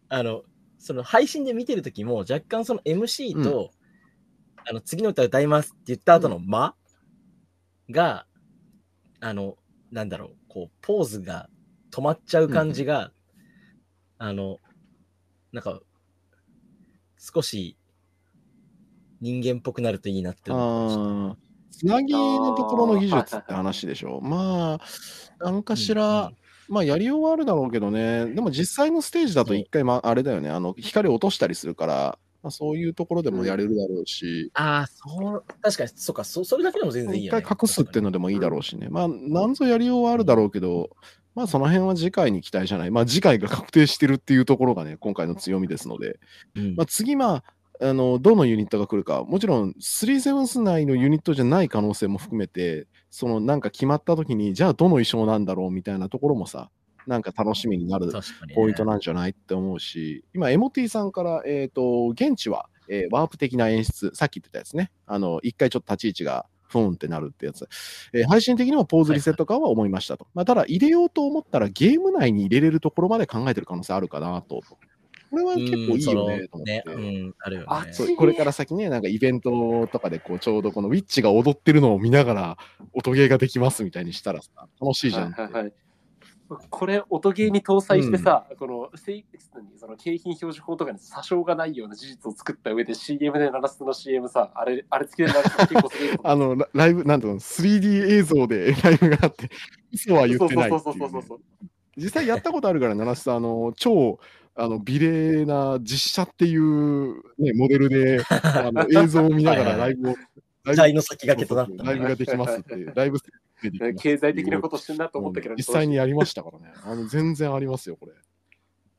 あのその配信で見てる時も若干その エムシー と、うん、あの次の歌歌いますって言った後の間が、うん、あのなんだろう、こうポーズが止まっちゃう感じが、うん、あのなんか少し人間っぽくなるといいなって思って。つなぎのところの技術って話でしょ。あまあなんかしら、うんうん、まあやりようはあるだろうけどね。でも実際のステージだと一回、まあれだよね、あの光を落としたりするから。まあ、そういうところでもやれるだろうし、うん、ああ、そう、確かに、そうか、そ、それだけでも全然いいよね。一回隠すっていうのでもいいだろうしね。まあ、なんぞやりようはあるだろうけど、まあ、その辺は次回に期待じゃない。まあ、次回が確定してるっていうところがね、今回の強みですので、うん、まあ、次、まあ、あの、どのユニットが来るか、もちろん、スリーセブンス内のユニットじゃない可能性も含めて、その、なんか決まった時に、じゃあ、どの衣装なんだろうみたいなところもさ、なんか楽しみになるポイントなんじゃないって思うし、今 エムティー さんから、えーと、現地は、えー、ワープ的な演出、さっき言ってたやつね、あの一回ちょっと立ち位置がふーんってなるってやつ、えー、配信的にもポーズリセット感は思いましたと、はいはい、まあ、ただ入れようと思ったらゲーム内に入れれるところまで考えてる可能性あるかなと。これは結構いいよねと思って、これから先ね、なんかイベントとかでこうちょうどこのウィッチが踊ってるのを見ながら音ゲーができますみたいにしたらさ、楽しいじゃんって。はいはいはい、これ音ゲーに搭載してさ、うん、このセイクスにその景品表示法とかに詐称がないような事実を作った上で シーエム で鳴らすの シーエム さ、あれあれ付きで鳴らすの結構すごいあのライブなんとかの スリーディー 映像でライブがあって、嘘は言ってないっていう。実際やったことあるから、鳴らすあの超あの美麗な実写っていう、ね、モデルであの映像を見ながらライブを時代の先駆けとなったライブができますっていうライブ。経済的なことしてんなと思ったけど、実際にやりましたからね。あの全然ありますよこれ。い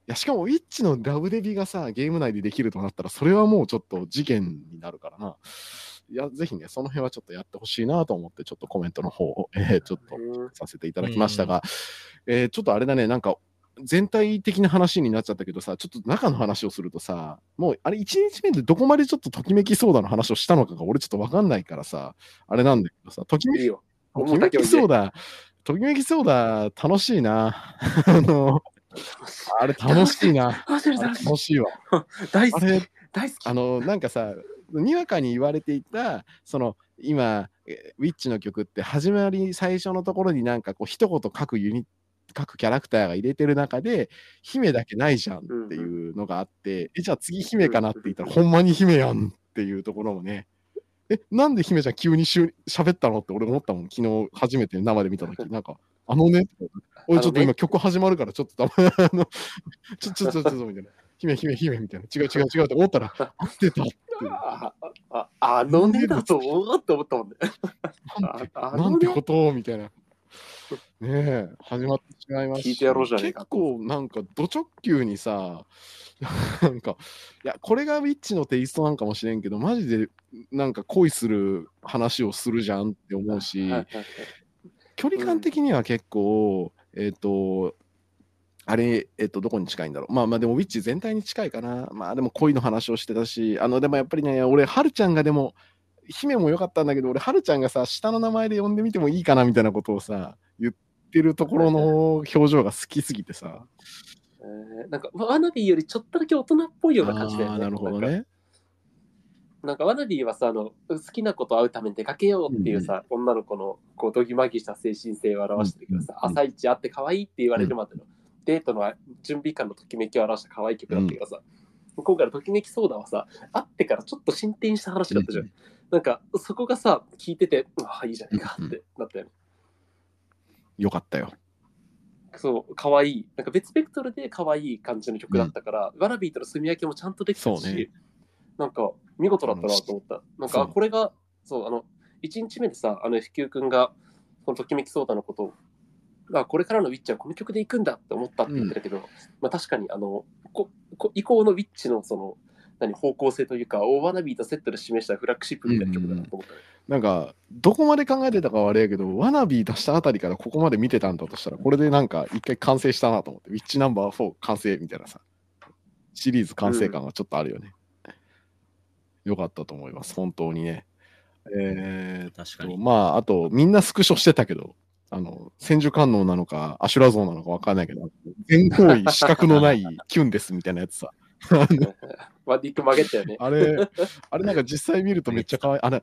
やしかもウィッチのラブデビがさゲーム内でできるとなったら、それはもうちょっと事件になるからな。いやぜひね、その辺はちょっとやってほしいなと思って、ちょっとコメントの方を、えー、ちょっとさせていただきましたが、えー、ちょっとあれだね、なんか全体的な話になっちゃったけどさ、ちょっと中の話をするとさ、もうあれいちにちめでどこまでちょっとときめきソーダの話をしたのかが俺ちょっと分かんないからさ、あれなんだけどさ、ときめきソーダときめきソーダ楽しいな。あのあれ楽しいな。楽しいわ。大好き。大好き。あのなんかさ、にわかに言われていたその今ウィッチの曲って始まり最初のところになんかこう一言書くユニット各キャラクターが入れてる中で姫だけないじゃんっていうのがあって、うん、えじゃあ次姫かなって言ったら、うん、ほんまに姫やんっていうところもね、えなんで姫ちゃん急にしゅ喋ったのって俺思ったもん。昨日初めて生で見た時なんかあのね俺ちょっと今曲始まるからちょっとあのちょちょちょちょちょみたいな姫姫姫みたいな違う違う違うって思ったら合ってたってあああのねだと思って思ったもんねなんて、なんてことみたいなねえ始まってしまいました。聞いてやろうじゃねえか。結構なんかド直球にさなんかいやこれがウィッチのテイストなんかもしれんけどマジでなんか恋する話をするじゃんって思うし、はいはいはい、距離感的には結構、うん、えっ、ー、とあれえっ、ー、とどこに近いんだろう。まあまあでもウィッチ全体に近いかな。まあでも恋の話をしてたしあのでもやっぱりね俺はるちゃんがでも姫も良かったんだけど俺はるちゃんがさ下の名前で呼んでみてもいいかなみたいなことをさ言ってるところの表情が好きすぎてさ、えー、なんかワナビーよりちょっとだけ大人っぽいような感じだよね。なるほどね。なんか、なんかワナビーはさあの好きな子と会うために出かけようっていうさ、うん、女の子のこうドギマギした精神性を表してるけどさ、うん、朝一会って可愛いって言われるまでの、うん、デートの準備感のときめきを表した可愛い曲だったけどさ、うん、今回のときめきソーダはさ会ってからちょっと進展した話だったじゃん、うんなんかそこがさ聞いててああいいじゃないかってなったよね、うん、よかったよ。そうかわいいなんか別ベクトルでかわいい感じの曲だったから、うん、ワラビーとの住み分けもちゃんとできたし、ね、なんか見事だったなと思った、うん、なんかこれがそうあのいちにちめでさあの えふきゅう くんがこのときめきソーダのことをあこれからのウィッチはこの曲で行くんだって思ったって言ってたけど、うんまあ、確かにあのここ以降のウィッチのその何方向性というか大花火とセットで示したフラッグシップみたいな曲だなと思った、ねうんうん、なんかどこまで考えてたかはあれやけどワナビー出したあたりからここまで見てたんだとしたらこれでなんか一回完成したなと思ってウィッチナンバーフォー完成みたいなさシリーズ完成感がちょっとあるよね、うん、よかったと思います本当にね、えー、確かにまああとみんなスクショしてたけどあの千手観音なのか阿修羅像なのか分かんないけど全方位資格のないキュンですみたいなやつさワディック曲げたよねあれあれなんか実際見るとめっちゃ可愛いあの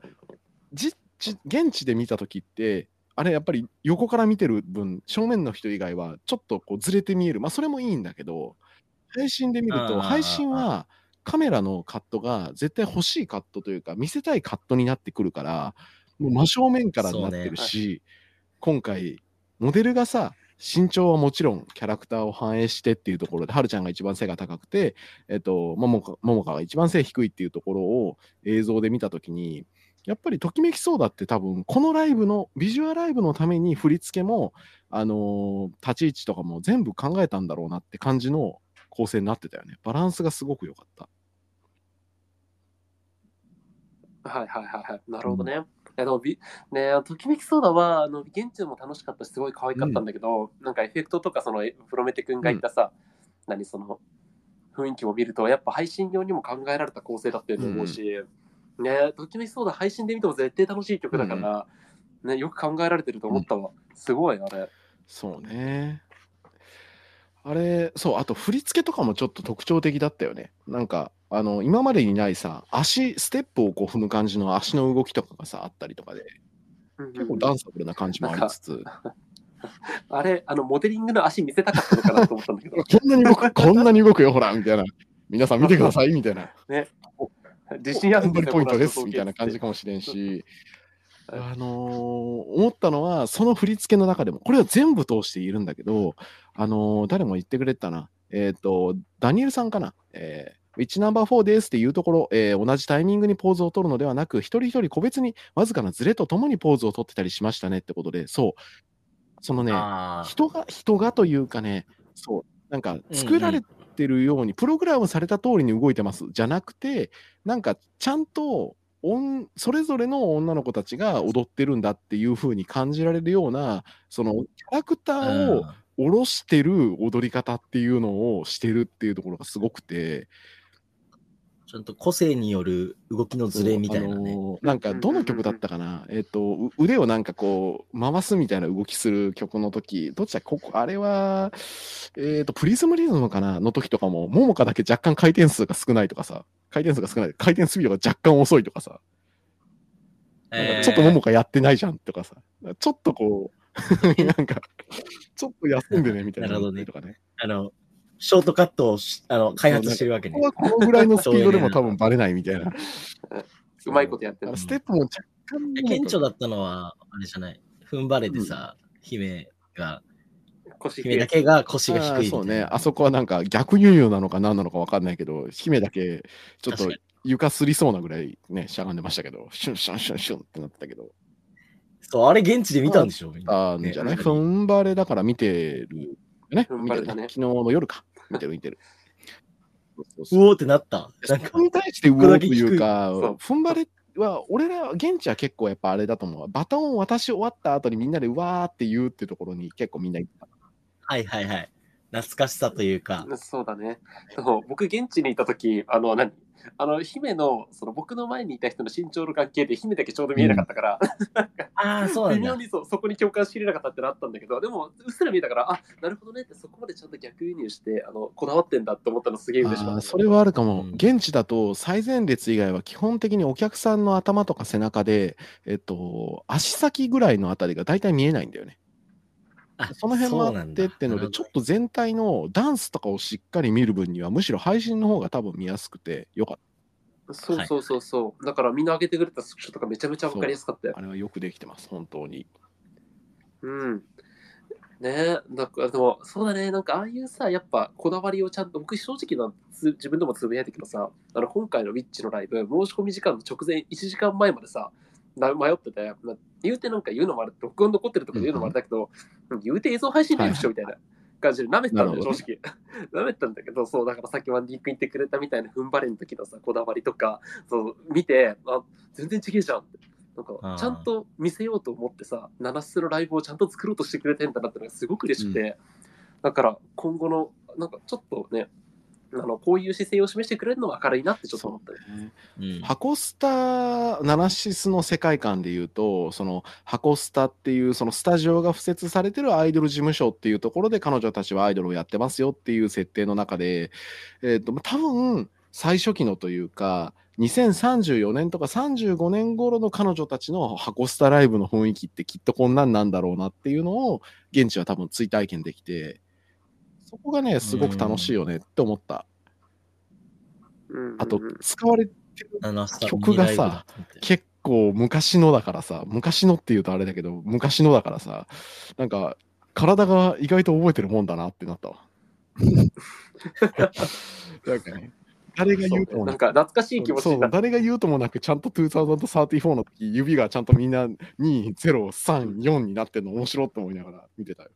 じじ現地で見た時ってあれやっぱり横から見てる分正面の人以外はちょっとこうずれて見えるまあそれもいいんだけど配信で見ると配信はカメラのカットが絶対欲しいカットというか見せたいカットになってくるからもう真正面からになってるし、ね、今回モデルがさ身長はもちろんキャラクターを反映してっていうところではるちゃんが一番背が高くて、えっと、ももか、ももかが一番背低いっていうところを映像で見たときにやっぱりときめきそうだって多分このライブのビジュアライブのために振り付けも、あのー、立ち位置とかも全部考えたんだろうなって感じの構成になってたよね。バランスがすごく良かった。はいはいはいはいなるほどね、うんいやでもびね、ときめきソーダはあの現地でも楽しかったしすごい可愛かったんだけど、うん、なんかエフェクトとかそのぷろめてくんが言ったさ、うん、何その雰囲気を見るとやっぱ配信用にも考えられた構成だったと思うし、うんね、ときめきソーダ配信で見ても絶対楽しい曲だから、うんね、よく考えられてると思ったわ、うん、すごいあれそうねあれそうあと振り付けとかもちょっと特徴的だったよね。なんかあの今までにないさ足ステップをこう踏む感じの足の動きとかがさあったりとかで、うんうん、結構ダンサブルな感じもありつつあれあのモデリングの足見せたかったのかなと思ったんだけどこんなに動くこんなに動くよほらみたいな皆さん見てくださいみたいなね自信あるんですよポイントですみたいな感じかもしれんしあのー、思ったのはその振り付けの中でもこれは全部通しているんだけど、あのー、誰も言ってくれたな、えー、とダニエルさんかな、えー、いちナンバーフォーですっていうところ、えー、同じタイミングにポーズを取るのではなく一人一人個別にわずかなズレとともにポーズを取ってたりしましたねってことでそうそのね人が人がというかねそうなんか作られてるように、うんうん、プログラムされた通りに動いてますじゃなくてなんかちゃんとそれぞれの女の子たちが踊ってるんだっていう風に感じられるようなそのキャラクターを下ろしてる踊り方っていうのをしてるっていうところがすごくてちゃんと個性による動きのズレみたいなね、あのー、なんかどの曲だったかな、えっと腕をなんかこう回すみたいな動きする曲の時、どっちだ、ここあれはえっとプリズムリズムかなの時とかも、ももかだけ若干回転数が少ないとかさ、回転数が少ない、回転スピードが若干遅いとかさ、なんかちょっとももかやってないじゃんとかさ、ちょっとこうなんかちょっと休んでねみたいな、なるほどねとかね、あのショートカットをあの開発してるわけね。ここはこのぐらいのスピードでも多分バレないみたいな。うまいことやってる。ステップも若干。顕著だったのは、あれじゃない。踏ん張れてさ、うん、姫が、姫だけが腰が低い。そうね。あそこはなんか逆輸入なのか何なのか分かんないけど、姫だけちょっと床すりそうなぐらいね、しゃがんでましたけど、シュンシュンシュンシュンってなってたけど。そう、あれ現地で見たんでしょ。ああ、ね、じゃない。踏ん張れだから見てる。ね、見てるね、昨日の夜か、見てる見てる。そうそう、うおーってなった。なんかそこに対してうおーというか、踏ん張れは、俺ら、現地は結構やっぱあれだと思う。バトンを渡し終わった後にみんなでうわーって言うってところに結構みんな行った。はいはいはい。懐かしさというか。そうだね。そう、僕、現地にいたとき、あの、何あの、姫の、その僕の前にいた人の身長の関係で、姫だけちょうど見えなかったから、うん、微妙にそうそこに共感しきれなかったってのあったんだけど、でも、うっすら見えたから、あ、なるほどねって、そこまでちゃんと逆輸入して、あのこだわってんだって思ったのすげえ嬉しかった。それはあるかも。現地だと、最前列以外は基本的にお客さんの頭とか背中で、えっと、足先ぐらいのあたりが大体見えないんだよね。その辺もあってってので、ちょっと全体のダンスとかをしっかり見る分には、むしろ配信の方が多分見やすくてよかった。そうそうそうそう。だからみんな上げてくれたスクショとかめちゃめちゃ分かりやすかったよ。あれはよくできてます、本当に。うん。ねえ、なんかでも、そうだね、なんかああいうさ、やっぱこだわりをちゃんと、僕正直な、自分でもつぶやいたけどさ、あの今回のウィッチのライブ、申し込み時間の直前、いちじかんまえまでさ、迷ってて、まあ、言うてなんか言うのもある、録音残ってるとか言うのもあれだけど、うん、言うて映像配信でしょみたいな感じで舐めてたんだよ、正直。舐めてたんだけど、そう、だからさっきワンディー君言ってくれたみたいな踏ん張れの時のさ、こだわりとか、そう、見て、あ、全然違えじゃんって。なんか、ちゃんと見せようと思ってさ、ナナスのライブをちゃんと作ろうとしてくれてんだなってのがすごく嬉しくて、うん、だから今後の、なんかちょっとね、あのこういう姿勢を示してくれるのが明るいなってちょっと思ったよね。うん、箱スターナナシスの世界観でいうと、その箱スタっていうそのスタジオが付設されてるアイドル事務所っていうところで彼女たちはアイドルをやってますよっていう設定の中で、えー、と多分最初期のというかにせんさんじゅうよねんとかさんじゅうごねん頃の彼女たちの箱スタライブの雰囲気ってきっとこんなんなんだろうなっていうのを現地は多分追体験できて。そこがね、すごく楽しいよねって思った。うん、あと、使われてる曲がさ、結構昔のだからさ、昔のっていうとあれだけど、昔のだからさ、なんか、体が意外と覚えてるもんだなってなったわ。なんかね、誰が言うともなく、懐かしい気持ちになる。誰が言うともなく、ちゃんとにせんさんじゅうよんの時、指がちゃんとみんなに、ゼロ、さん、よんになってるの面白いと思いながら見てたよ。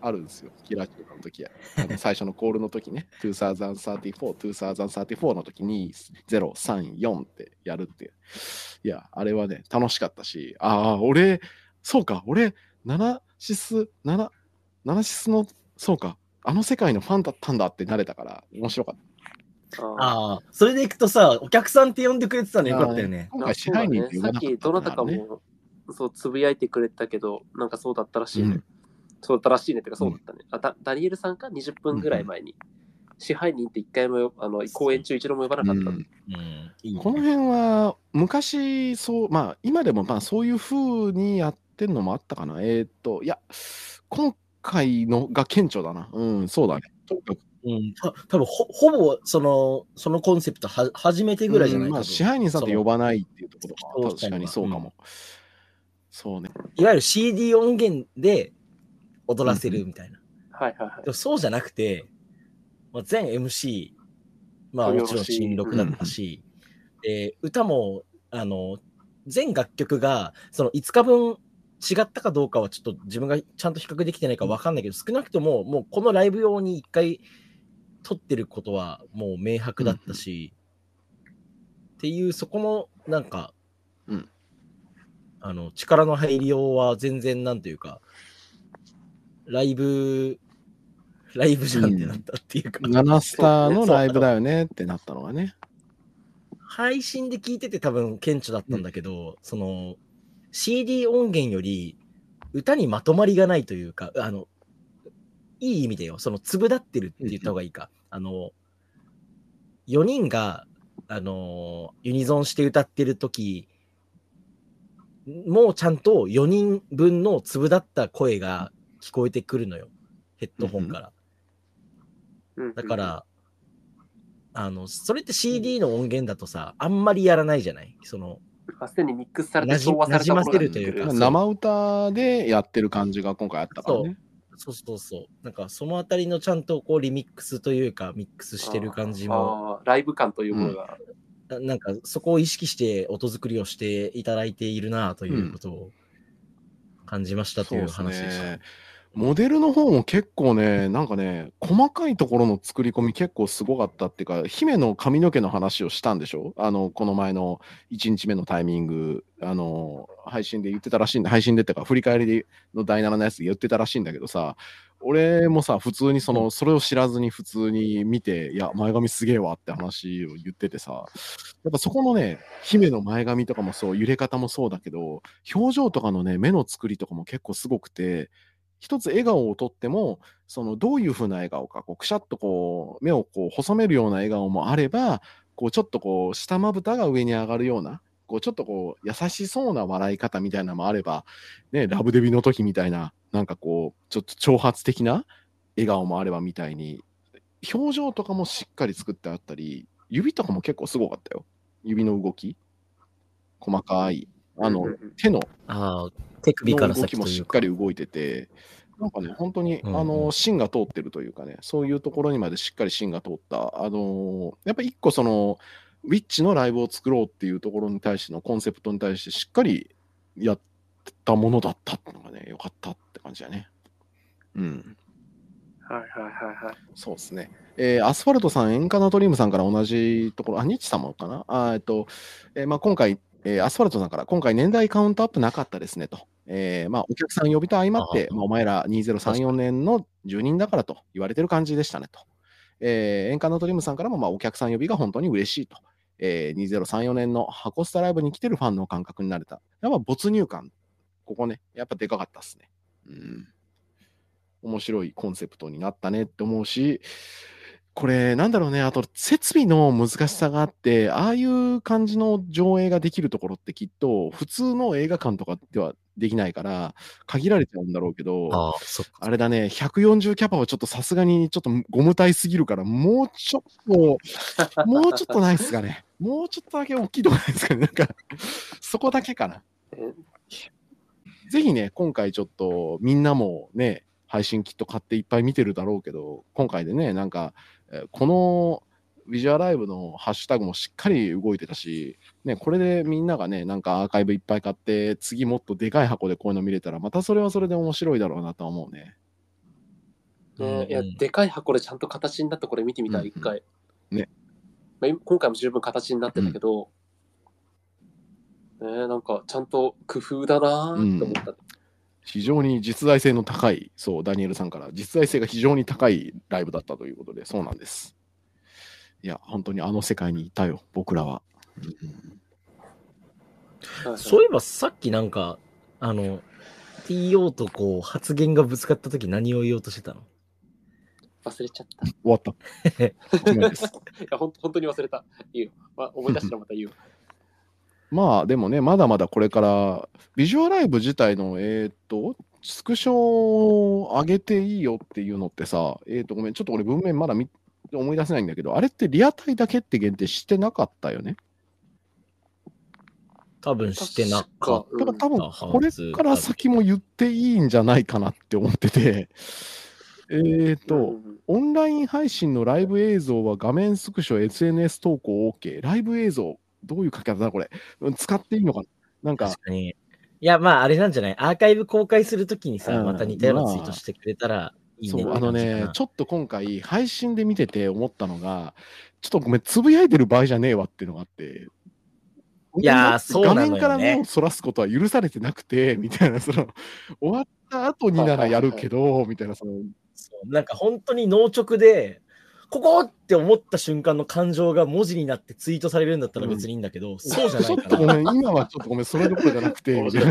あるんですよ、キラキラの時や。最初のコールの時ね、にせんさんじゅうよん、にせんさんじゅうよんの時にゼロ、さん、よんってやるって。いや、あれはね、楽しかったし、ああ、俺、そうか、俺、ナナシス、ナナ、ナナシスの、そうか、あの世界のファンだったんだってなれたから、面白かった。ああ、それでいくとさ、お客さんって呼んでくれてたのよかったよね。今回、支配人って呼ばなかったんだね。さっき、どなたかも、そう、つぶやいてくれたけど、なんかそうだったらしいね。うんそうだったらしいねってかそうだったね。うん、あだダニエルさんかにじゅっぷんぐらい前に、うん、支配人っていっかいもあの公演中一度も呼ばなかった、うんうん。この辺は昔そうまあ今でもまあそういう風にやってるのもあったかな。えっ、ー、といや今回のが顕著だな。うんそうだね。うん、た多分 ほ, ほぼそのそのコンセプトは初めてぐらいじゃないか、うんまあ、支配人さんって呼ばないっていうところが確かにそうかも。うん、そうね。いわゆる シーディー 音源で踊らせるみたいな。はいはいはい。でもそうじゃなくて、まあ、全 エムシー、まあもちろん新録だったし、うんえー、歌も、あの、全楽曲が、そのいつかぶん違ったかどうかはちょっと自分がちゃんと比較できてないかわかんないけど、少なくとももうこのライブ用にいっかい撮ってることはもう明白だったし、うん、っていうそこのなんか、うん、あの、力の入りようは全然なんていうか、ライブライブじゃんってなったっていうか、うん、ななスターのライブだよねってなったのがね、配信で聞いてて多分顕著だったんだけど、うん、その シーディー 音源より歌にまとまりがないというか、あのいい意味でよ、その粒立ってるって言った方がいいか、うん、あのよにんがあのユニゾンして歌ってる時もうちゃんとよにんぶんの粒立った声が聞こえてくるのよ、ヘッドホンから、うん、だから、うん、あのそれって シーディー の音源だとさ、あんまりやらないじゃない、そのすでにミックスされて調和されたものが出てる、生歌でやってる感じが今回あったからね。そうそうそう、なんかそのあたりのちゃんとこうリミックスというかミックスしてる感じも、ああライブ感というものが、うん、なんかそこを意識して音作りをしていただいているなということを感じましたという話でした、うん、ね、モデルの方も結構ね、なんかね細かいところの作り込み結構すごかったっていうか、姫の髪の毛の話をしたんでしょ、あのこの前のいちにちめのタイミング、あの配信で言ってたらしいんだ、配信でってか振り返りのだいななのやつで言ってたらしいんだけどさ、俺もさ普通にそのそれを知らずに普通に見て、いや前髪すげえわって話を言っててさ、やっぱそこのね姫の前髪とかもそう、揺れ方もそうだけど、表情とかのね目の作りとかも結構すごくて、一つ笑顔をとっても、そのどういうふうな笑顔か、こうくしゃっとこう目をこう細めるような笑顔もあれば、こうちょっとこう下まぶたが上に上がるような、こうちょっとこう優しそうな笑い方みたいなのもあれば、ね、ラブデビューの時みたいな、なんかこうちょっと挑発的な笑顔もあればみたいに、表情とかもしっかり作ってあったり、指とかも結構すごかったよ、指の動き、細かいあの手の。あ手首から先というか動きもしっかり動いてて、なんかね本当に、うんうん、あの芯が通ってるというかね、そういうところにまでしっかり芯が通った、あのー、やっぱ一個そのウィッチのライブを作ろうっていうところに対してのコンセプトに対してしっかりやったものだったってのがね、よかったって感じだね。うん。はいはいはいはい。そうですね。えー、アスファルトさん、エンカナトリームさんから同じところ、あ、ニチ様かな、あえっと、えー、まあ今回えー、アスファルトさんから、今回年代カウントアップなかったですねと、えーまあ、お客さん呼びと相まって、まあ、お前らにせんさんじゅうよねんの住人だからと言われてる感じでしたねと、えー、円環のトリムさんからも、まあ、お客さん呼びが本当に嬉しいと、えー、にせんさんじゅうよねんの箱スタライブに来てるファンの感覚になれた、やっぱ没入感、ここねやっぱでかかったっすね、うん、面白いコンセプトになったねって思うし、これなんだろうね、あと設備の難しさがあって、ああいう感じの上映ができるところってきっと普通の映画館とかではできないから限られちゃうんだろうけど、 あ, あれだねひゃくよんじゅうキャパはちょっとさすがにちょっとご無体すぎるから、もうちょっともうちょっとないっすかねもうちょっとだけ大きいとこないですかね、なんかそこだけかなぜひね今回ちょっとみんなもね配信きっと買っていっぱい見てるだろうけど、今回でねなんかこのビジュアライブのハッシュタグもしっかり動いてたし、ね、これでみんながね、なんかアーカイブいっぱい買って、次もっとでかい箱でこういうの見れたら、またそれはそれで面白いだろうなとは思うね。ね、いや、でかい箱でちゃんと形になったこれ見てみたい、一回。ね、まあ。今回も十分形になってたけど、うん、ね、なんかちゃんと工夫だなぁと思った。うん、非常に実在性の高い、そう、ダニエルさんから、実在性が非常に高いライブだったということで、そうなんです。いや、本当にあの世界にいたよ、僕らは。うん、そういえば、さっきなんか、あの、ティーオー とこう、発言がぶつかったとき、何を言おうとしてたの？忘れちゃった。終わった。いや、本当に忘れた。言うよ。まあ、思い出したらまた言うよ。まあでもね、まだまだこれから、ビジュアライブ自体の、えー、っと、スクショを上げていいよっていうのってさ、えー、っと、ごめん、ちょっと俺文面まだ見思い出せないんだけど、あれってリアタイだけって限定してなかったよね。多分してなかった。だから多分、これから先も言っていいんじゃないかなって思ってて、えっと、オンライン配信のライブ映像は画面スクショ、エスエヌエス 投稿 OK、ライブ映像、どういう書き方だこれ、使っていいのかな、なんか。確かに。いや、まあ、あれなんじゃない、アーカイブ公開するときにさ、うん、また似たようなツイートしてくれたらいいね。そう、あのね、ちょっと今回、配信で見てて思ったのが、ちょっとごめん、つぶやいてる場合じゃねえわっていうのがあって、いやー、そうなのよね。画面から目をそらすことは許されてなくて、みたいな、その、終わった後にならやるけど、みたいな、その、なんか本当に脳直でここって思った瞬間の感情が文字になってツイートされるんだったら別にいいんだけど、うん、そうじゃないからちょっとごめん、今はちょっとごめん、それどころじゃなくて、脳直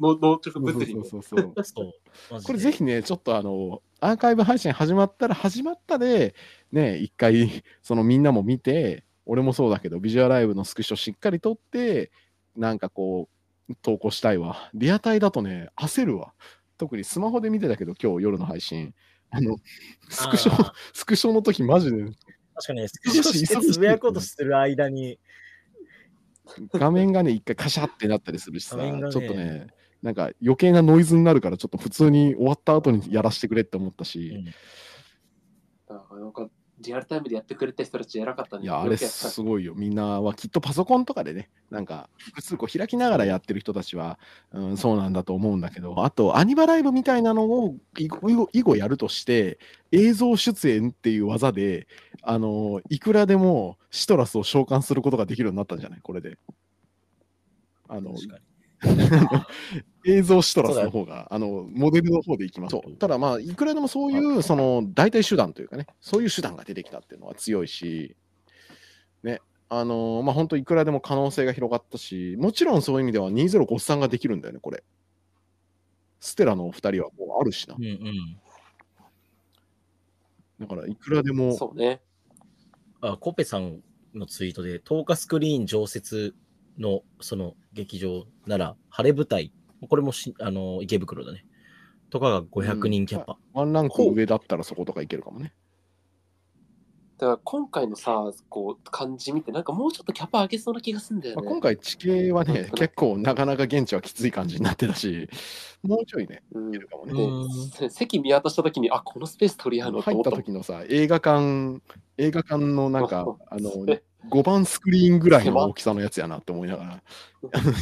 物理。これぜひね、ちょっとあの、アーカイブ配信始まったら、始まったで、ね、一回、そのみんなも見て、俺もそうだけど、ビジュアライブのスクショしっかり撮って、なんかこう、投稿したいわ。リアタイだとね、焦るわ。特にスマホで見てたけど、今日夜の配信。あのスクショスクショの時マジで確かに、ね、スクショしてつぶやこうとしてる間に画面がね一回カシャってなったりするしさ、ね、ちょっとねなんか余計なノイズになるからちょっと普通に終わった後にやらせてくれって思ったし、うん、あなんかリアルタイムでやってくれた人たち偉かったね。いやあれすごいよ。みんなはきっとパソコンとかでねなんか普通こう開きながらやってる人たちは、うん、そうなんだと思うんだけど、あとアニバライブみたいなのを以後、以後やるとして映像出演っていう技であのいくらでもシトラスを召喚することができるようになったんじゃないこれで。あの映像シトラスの方があのモデルの方でいきます。ただまあいくらでもそういうその代替手段というかねそういう手段が出てきたっていうのは強いしね、あのー、まあ本当いくらでも可能性が広がったし、もちろんそういう意味ではにせんごじゅうさんができるんだよねこれ。ステラのお二人はもうあるしな、うんうん、だからいくらでもそうね。あコペさんのツイートでとおかスクリーン常設のその劇場なら晴れ舞台、これもしあの池袋だねとかがごひゃくにんキャパ、うん、ワンランク上だったらそことかいけるかもね。だから今回のさこう感じ見てなんかもうちょっとキャパ上げそうな気がするんだよね、まあ、今回地形はね結構なかなか現地はきつい感じになってたしもうちょいねいけるかもね、うん、席見渡した時にあこのスペース取り合うの入った時のさ映画館映画館のなんかあのごばんスクリーンぐらいの大きさのやつやなって思いながら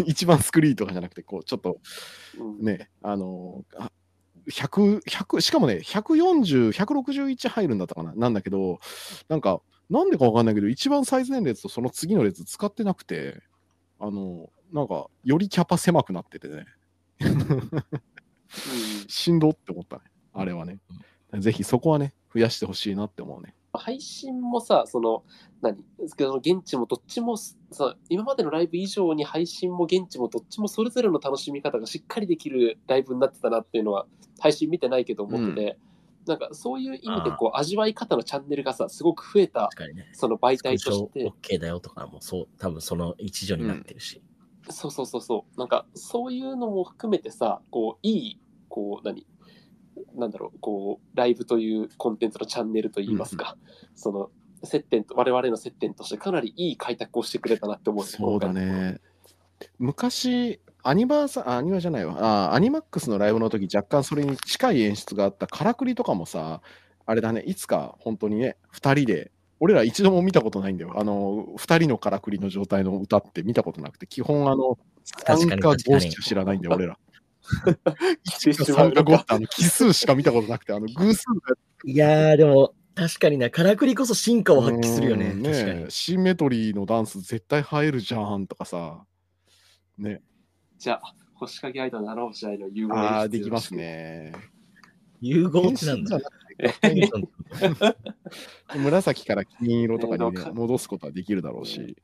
いちばんスクリーンとかじゃなくてこうちょっとね、うん、あのひゃく、ひゃくしかもねひゃくよんじゅう、ひゃくろくじゅういち入るんだったかななんだけどなんかなんでかわかんないけど一番最前列とその次の列使ってなくてあのなんかよりキャパ狭くなっててねしんどって思ったねあれはね、うん、ぜひそこはね増やしてほしいなって思うね。配信もさ、その、何ですけど、現地もどっちもさ、今までのライブ以上に配信も現地もどっちもそれぞれの楽しみ方がしっかりできるライブになってたなっていうのは、配信見てないけど思ってて、うん、なんかそういう意味でこう、味わい方のチャンネルがさ、すごく増えた、ね、その媒体として。OK だよとかも、そう、多分その一助になってるし、うん。そうそうそうそう、なんかそういうのも含めてさ、こう、いい、こう、何なんだろうこうライブというコンテンツのチャンネルといいますか、うんうん、その接点と我々の接点としてかなりいい開拓をしてくれたなって思う。そうだね。昔アニバーサアニバじゃないわあアニマックスのライブの時若干それに近い演出があったからくりとかもさあれだねいつか本当にねふたりで俺ら一度も見たことないんだよあのふたりのからくりの状態の歌って見たことなくて基本あのさんかごしか知らないんだよ俺ら。奇数しか見たことなくてあの偶数いやーでも確かになからくりこそ進化を発揮するよ ね, ね確かにシンメトリーのダンス絶対映えるじゃんとかさね。じゃあ星影アイドルななお試合の融合ああできますね融合ってなんだ紫から金色とかに、ね、戻すことはできるだろうし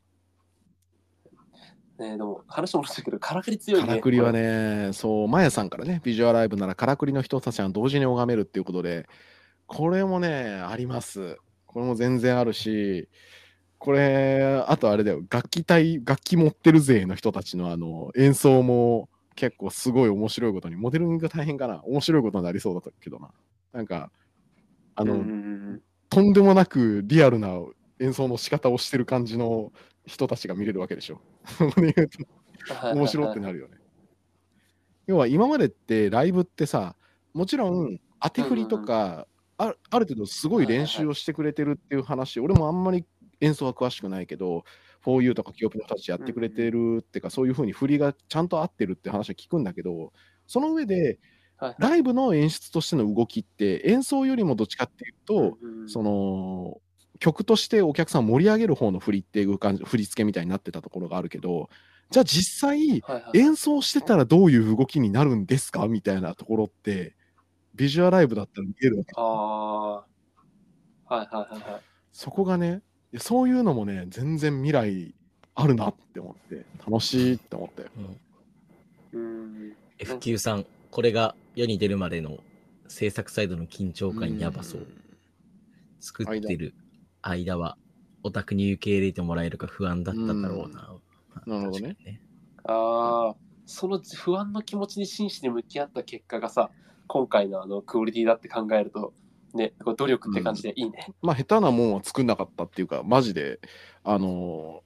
ね、でも話もしたけどからくり強いね。からくりはねそうマヤさんからねビジュアライブならからくりの人たちは同時に拝めるっていうことでこれもねあります。これも全然あるしこれあとあれだよ楽器隊楽器持ってる勢の人たちのあの演奏も結構すごい面白いことにモデルが大変かな面白いことになりそうだったけどななんかあのんとんでもなくリアルな演奏の仕方をしてる感じの人たちが見れるわけでしょ面白ってなるよね要は今までってライブってさもちろん当て振りとか、うん、あ, ある程度すごい練習をしてくれてるっていう話、はいはいはい、俺もあんまり演奏は詳しくないけど フォーユー とかキヨピの人たちやってくれてるっていうか、うん、そういう風に振りがちゃんと合ってるって話は聞くんだけどその上でライブの演出としての動きって演奏よりもどっちかっていうと、うん、その曲としてお客さん盛り上げる方の振りっていう感じ振り付けみたいになってたところがあるけどじゃあ実際演奏してたらどういう動きになるんですかみたいなところってビジュアライブだったら見えるわけ。ああ、はいはいはいはい。そこがね、そういうのもね、全然未来あるなって思って、楽しいって思ったよ。うん。えふきゅうさん、これが世に出るまでの制作サイドの緊張感やばそう。作ってる間はオタクに受け入れてもらえるか不安だっただろうな。う、なるほどね。ね、ああ、その不安の気持ちに真摯に向き合った結果がさ、今回のあのクオリティだって考えると、ね、これ努力って感じでいいね。うん、まあ下手なもんは作んなかったっていうか、マジであの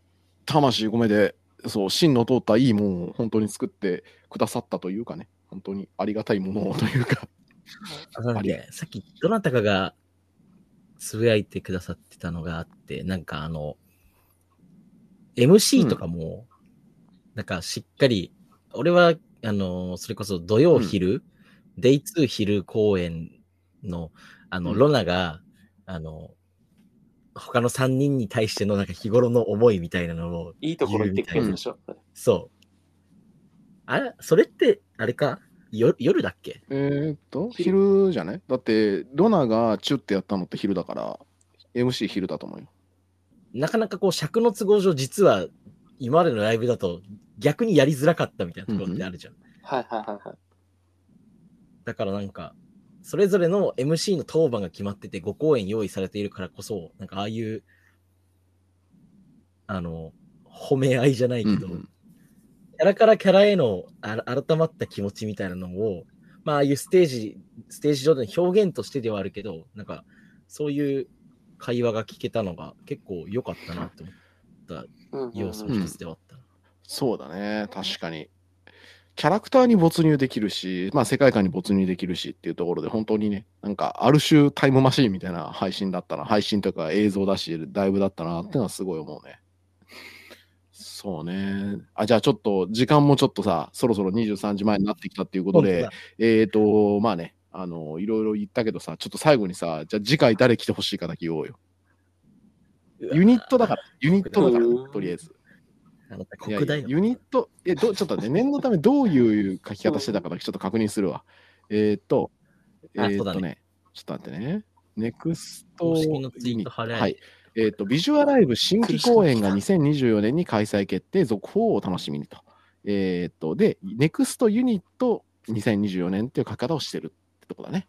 ー、魂込めでそう芯の通ったいいもんを本当に作ってくださったというかね、本当にありがたいものをというか。なんでさっきどなたかがつぶやいてくださってたのがあって、なんかあの エムシー とかも、うん、なんかしっかり、俺はあのそれこそ土曜昼、うん、デイツー昼公演のあの、うん、ロナがあの他のさんにんに対してのなんか日頃の思いみたいなのをいいところ言ってくるでしょ。そう。あれ、それってあれか。夜, 夜だっけ？えー、っと昼じゃない？だってロナがチュってやったのって昼だから エムシー 昼だと思うよ。なかなかこう尺の都合上実は今までのライブだと逆にやりづらかったみたいなところってあるじゃん、うんうん、はいはいはいはい。だからなんかそれぞれの エムシー の当番が決まっててご公演用意されているからこそなんかああいうあの褒め合いじゃないけど、うんうん、キャラからキャラへの改まった気持ちみたいなのを、まあ、ああいうステージ、ステージ上での表現としてではあるけど、なんか、そういう会話が聞けたのが結構良かったなと思った要素の一つではあった、うんうんうん。そうだね、確かに。キャラクターに没入できるし、まあ、世界観に没入できるしっていうところで、本当にね、なんか、ある種タイムマシーンみたいな配信だったな、配信とか映像だし、ライブだったなってのはすごい思うね。そうね。あ、じゃあちょっと時間もちょっとさ、そろそろにじゅうさんじまえになってきたっていうことで、えっとまあね、あのいろいろ言ったけどさ、ちょっと最後にさ、じゃあ次回誰来てほしいかだけ言おうよ。ユニットだから、ユニットだからとりあえず。あの国大のユニット、えどちょっとね、念のためどういう書き方してたかだけちょっと確認するわ。えっと、えー、っとね、ちょっと待ってね。ネクストユニット、はい。えー、とビジュアライブ新規公演がにせんにじゅうよねんに開催決定、続報をお楽しみにと。えっ、ー、と、で、ネクストユニットにせんにじゅうよねんっていう書き方をしてるってとこだね。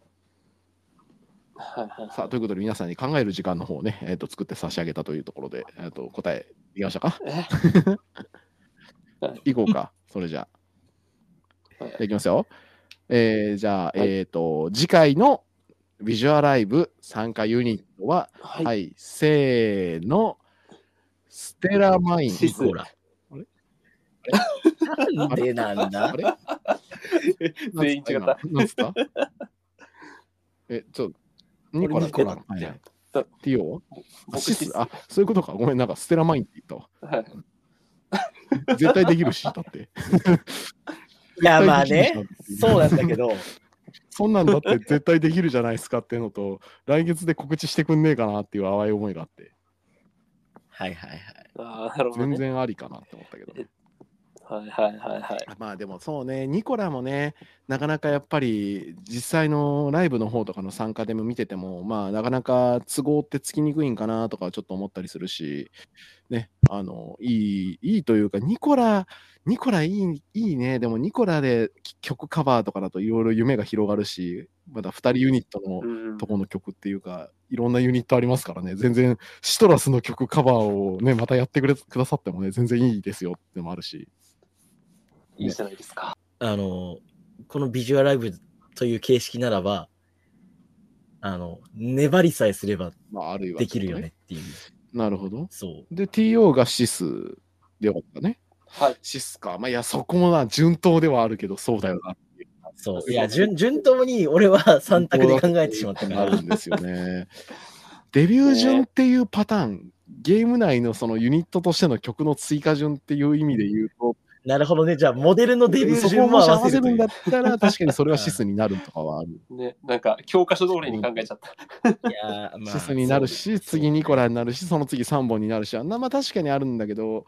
さあ、ということで皆さんに考える時間の方をね、えー、と作って差し上げたというところで、えー、と答えいきましたかいこうか、それじゃあ。じゃあいきますよ。えー、じゃあ、えっ、ー、と、次回のビジュアライブ参加ユニットは、はい、はい、せーの、ステラマインズ。なんでなんだあれ全員違った。何すかえ、ちょっと、ニコラ、ニコラ。ティオシス、あ、そういうことか。ごめん、なんかステラマインって言ったわ。はい、絶対できるし、だって。いや、まあね、そうなんだけど。そんなんだって絶対できるじゃないですかっていうのと来月で告知してくんねえかなっていう淡い思いがあって、はいはいはい、あ、なるほど、ね、全然ありかなって思ったけど、ね、はいはいはいはい。まあでもそうね、ニコラもね、なかなかやっぱり実際のライブの方とかの参加でも見てても、まあなかなか都合ってつきにくいんかなとかちょっと思ったりするしね、あのいいいいというか、ニコラニコラいい、いいね。でもニコラで曲カバーとかだといろいろ夢が広がるし、まだふたりユニットのとこの曲っていうか、いろんなユニットありますからね、全然シトラスの曲カバーをね、またやってくれくださってもね、全然いいですよってのもあるし、ね、いいじゃないですか。あの、このビジュアライブという形式ならば、あの、粘りさえすればできるよねっていう。まあ、あるいはちょっとね。なるほど。そう。で、ティーオー がシスで終わったね。はい、シスか。まあ、いや、そこもな、順当ではあるけど、そうだよなっていう。そう。いや、順、順当に俺はさん択で考えてしまったから。あるんですよね。デビュー順っていうパターン、ゲーム内のそのユニットとしての曲の追加順っていう意味で言うと。なるほどね。じゃあ、モデルのデビュー順も合わせるんだったら、確かにそれはシスになるとかはある。ね、なんか、教科書通りに考えちゃった。いや、まあ、シスになるし、次ニコラになるし、その次さんぼんになるし、あんな、まあ確かにあるんだけど、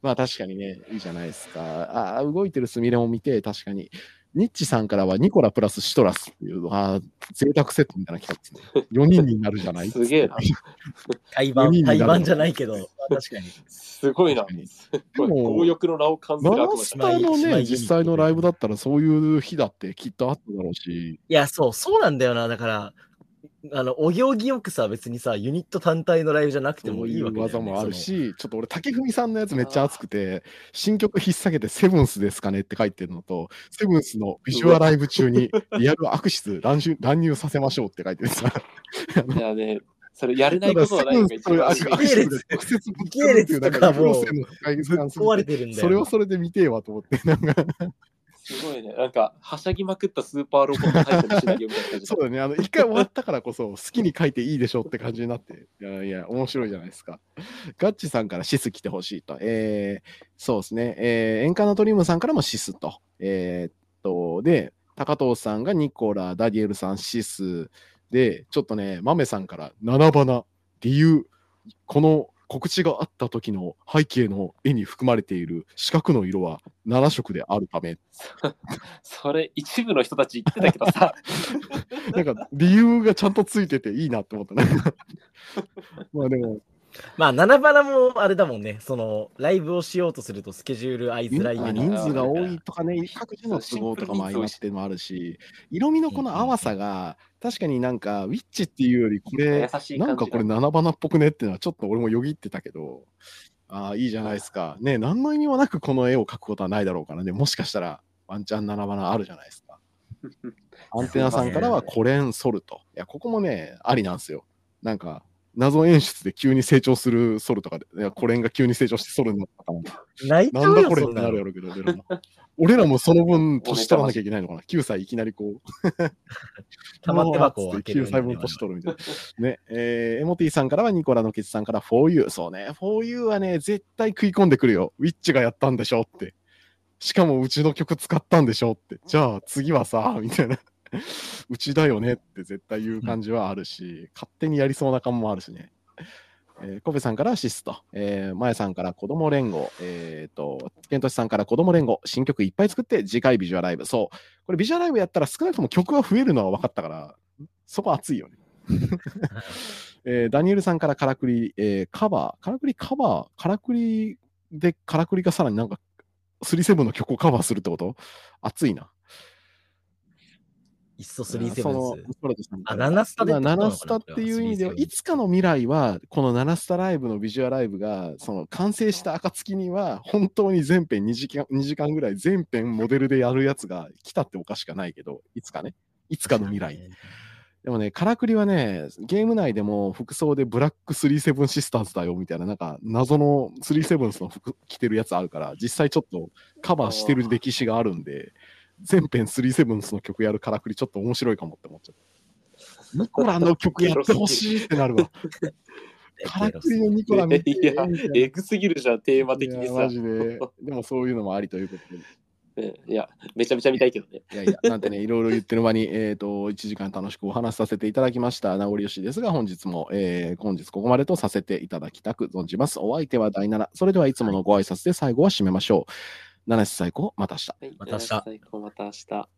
まあ確かにね、いいじゃないですか。ああ、動いてるスミレも見て、確かに。ニッチさんからはニコラプラスシトラスっていうのは贅沢セットみたいな企画ですね。よにんになるじゃないすげえな。台湾、台湾じゃないけど、確かに。すごいな。でも、強欲の名を感じる。マスターのね、実際のライブだったらそういう日だってきっとあっただろうし。いや、そう、そうなんだよな。だから、あのお行儀よくさ、別にさ、ユニット単体のライブじゃなくてもいいわけだよね。技もあるし、ちょっと俺、武文さんのやつめっちゃ熱くて、新曲引っ提げてセブンスですかねって書いてるのと、セブンスのビジュアライブ中にリアルアクシス乱入、乱入させましょうって書いてるさ。いやね、それやれないことはないんだけど、アクシスで直接ぶっ壊れてるから、もう壊れてるんだよ。それはそれで見てえわと思って、なんか。すごいね、なんかはしゃぎまくったスーパーロボットタイプのシナリオみたいな。そうだね、あの一回終わったからこそ好きに書いていいでしょって感じになって、いやいや面白いじゃないですか。ガッチさんからシス来てほしいと、えー、そうですね、えー、演歌のドリームさんからもシスと、えー、っとで高藤さんがニコラ、ダリエルさんシスで、ちょっとねマメさんから七花理由、この告知があった時の背景の絵に含まれている四角の色はななしょくであるため。それ一部の人たち言ってたけどさ。なんか理由がちゃんとついてていいなって思ったね。まあでも。まあ七花もあれだもんね、そのライブをしようとするとスケジュール合いづらいような、人数が多いとかね、各自の都合とかもありましてもあるし、色味のこの淡さが確かになんかウィッチっていうよりこれなんかこれ七花っぽくねっていうのはちょっと俺もよぎってたけど、ああいいじゃないですかね。何の意味もなくこの絵を描くことはないだろうからね、もしかしたらワンチャン七花あるじゃないですか。アンテナさんからはコレンソルト、いやここもねありなんですよ。なんか謎演出で急に成長するソルとかで、いやこれんが急に成長してソルになったかも。なんだこれってなるやろうけど、俺らも。俺らもその分年取らなきゃいけないのかな。きゅうさいいきなりこう。たまって箱を開ける。きゅうさいぶん年取るみたいな。ね、えー、エモティさんからはニコラのケツさんから フォーユー。そうね、フォーユー はね、絶対食い込んでくるよ。ウィッチがやったんでしょって。しかもうちの曲使ったんでしょって。じゃあ次はさ、みたいな。うちだよねって絶対言う感じはあるし、うん、勝手にやりそうな感もあるしね。えー、コベさんからシスと、えー、マヤさんから子供連合、えーと、ケントシさんから子供連合、新曲いっぱい作って次回ビジュアライブ。そう、これビジュアライブやったら少なくとも曲は増えるのは分かったから、そこ熱いよね。えー、ダニエルさんからからくり、えー、カバー、からくりカバー、からくりでからくりがさらになんかスリーセブンの曲をカバーするってこと？熱いな。いっそスリーセブン。あ、ななスタで。ななスタっていう意味では、いつかの未来は、このななスタライブのビジュアライブが、その完成した暁には、本当に全編にじかん、にじかんぐらい全編モデルでやるやつが来たっておかしくないけど、いつかね、いつかの未来。でもね、からくりはね、ゲーム内でも服装でブラックスリーセブンシスターズだよみたいな、なんか謎のスリーセブンの服着てるやつあるから、実際ちょっとカバーしてる歴史があるんで、全編スリーセブンの曲やるからくりちょっと面白いかもって思っちゃった。ニコラの曲やってほしいってなるわ。からくりのニコラ見て。いや、エグすぎるじゃん、テーマ的にさ。マジで。でもそういうのもありということで。いや、めちゃめちゃ見たいけどね。いやいや、なんてね、いろいろ言ってる間に、えっと、いちじかん楽しくお話しさせていただきました。名残惜しいですが、本日も、えー、本日ここまでとさせていただきたく存じます。お相手はだいなな。それではいつものご挨拶で最後は締めましょう。七瀬最高、また明日。はい、また明日。七瀬最高、また明日。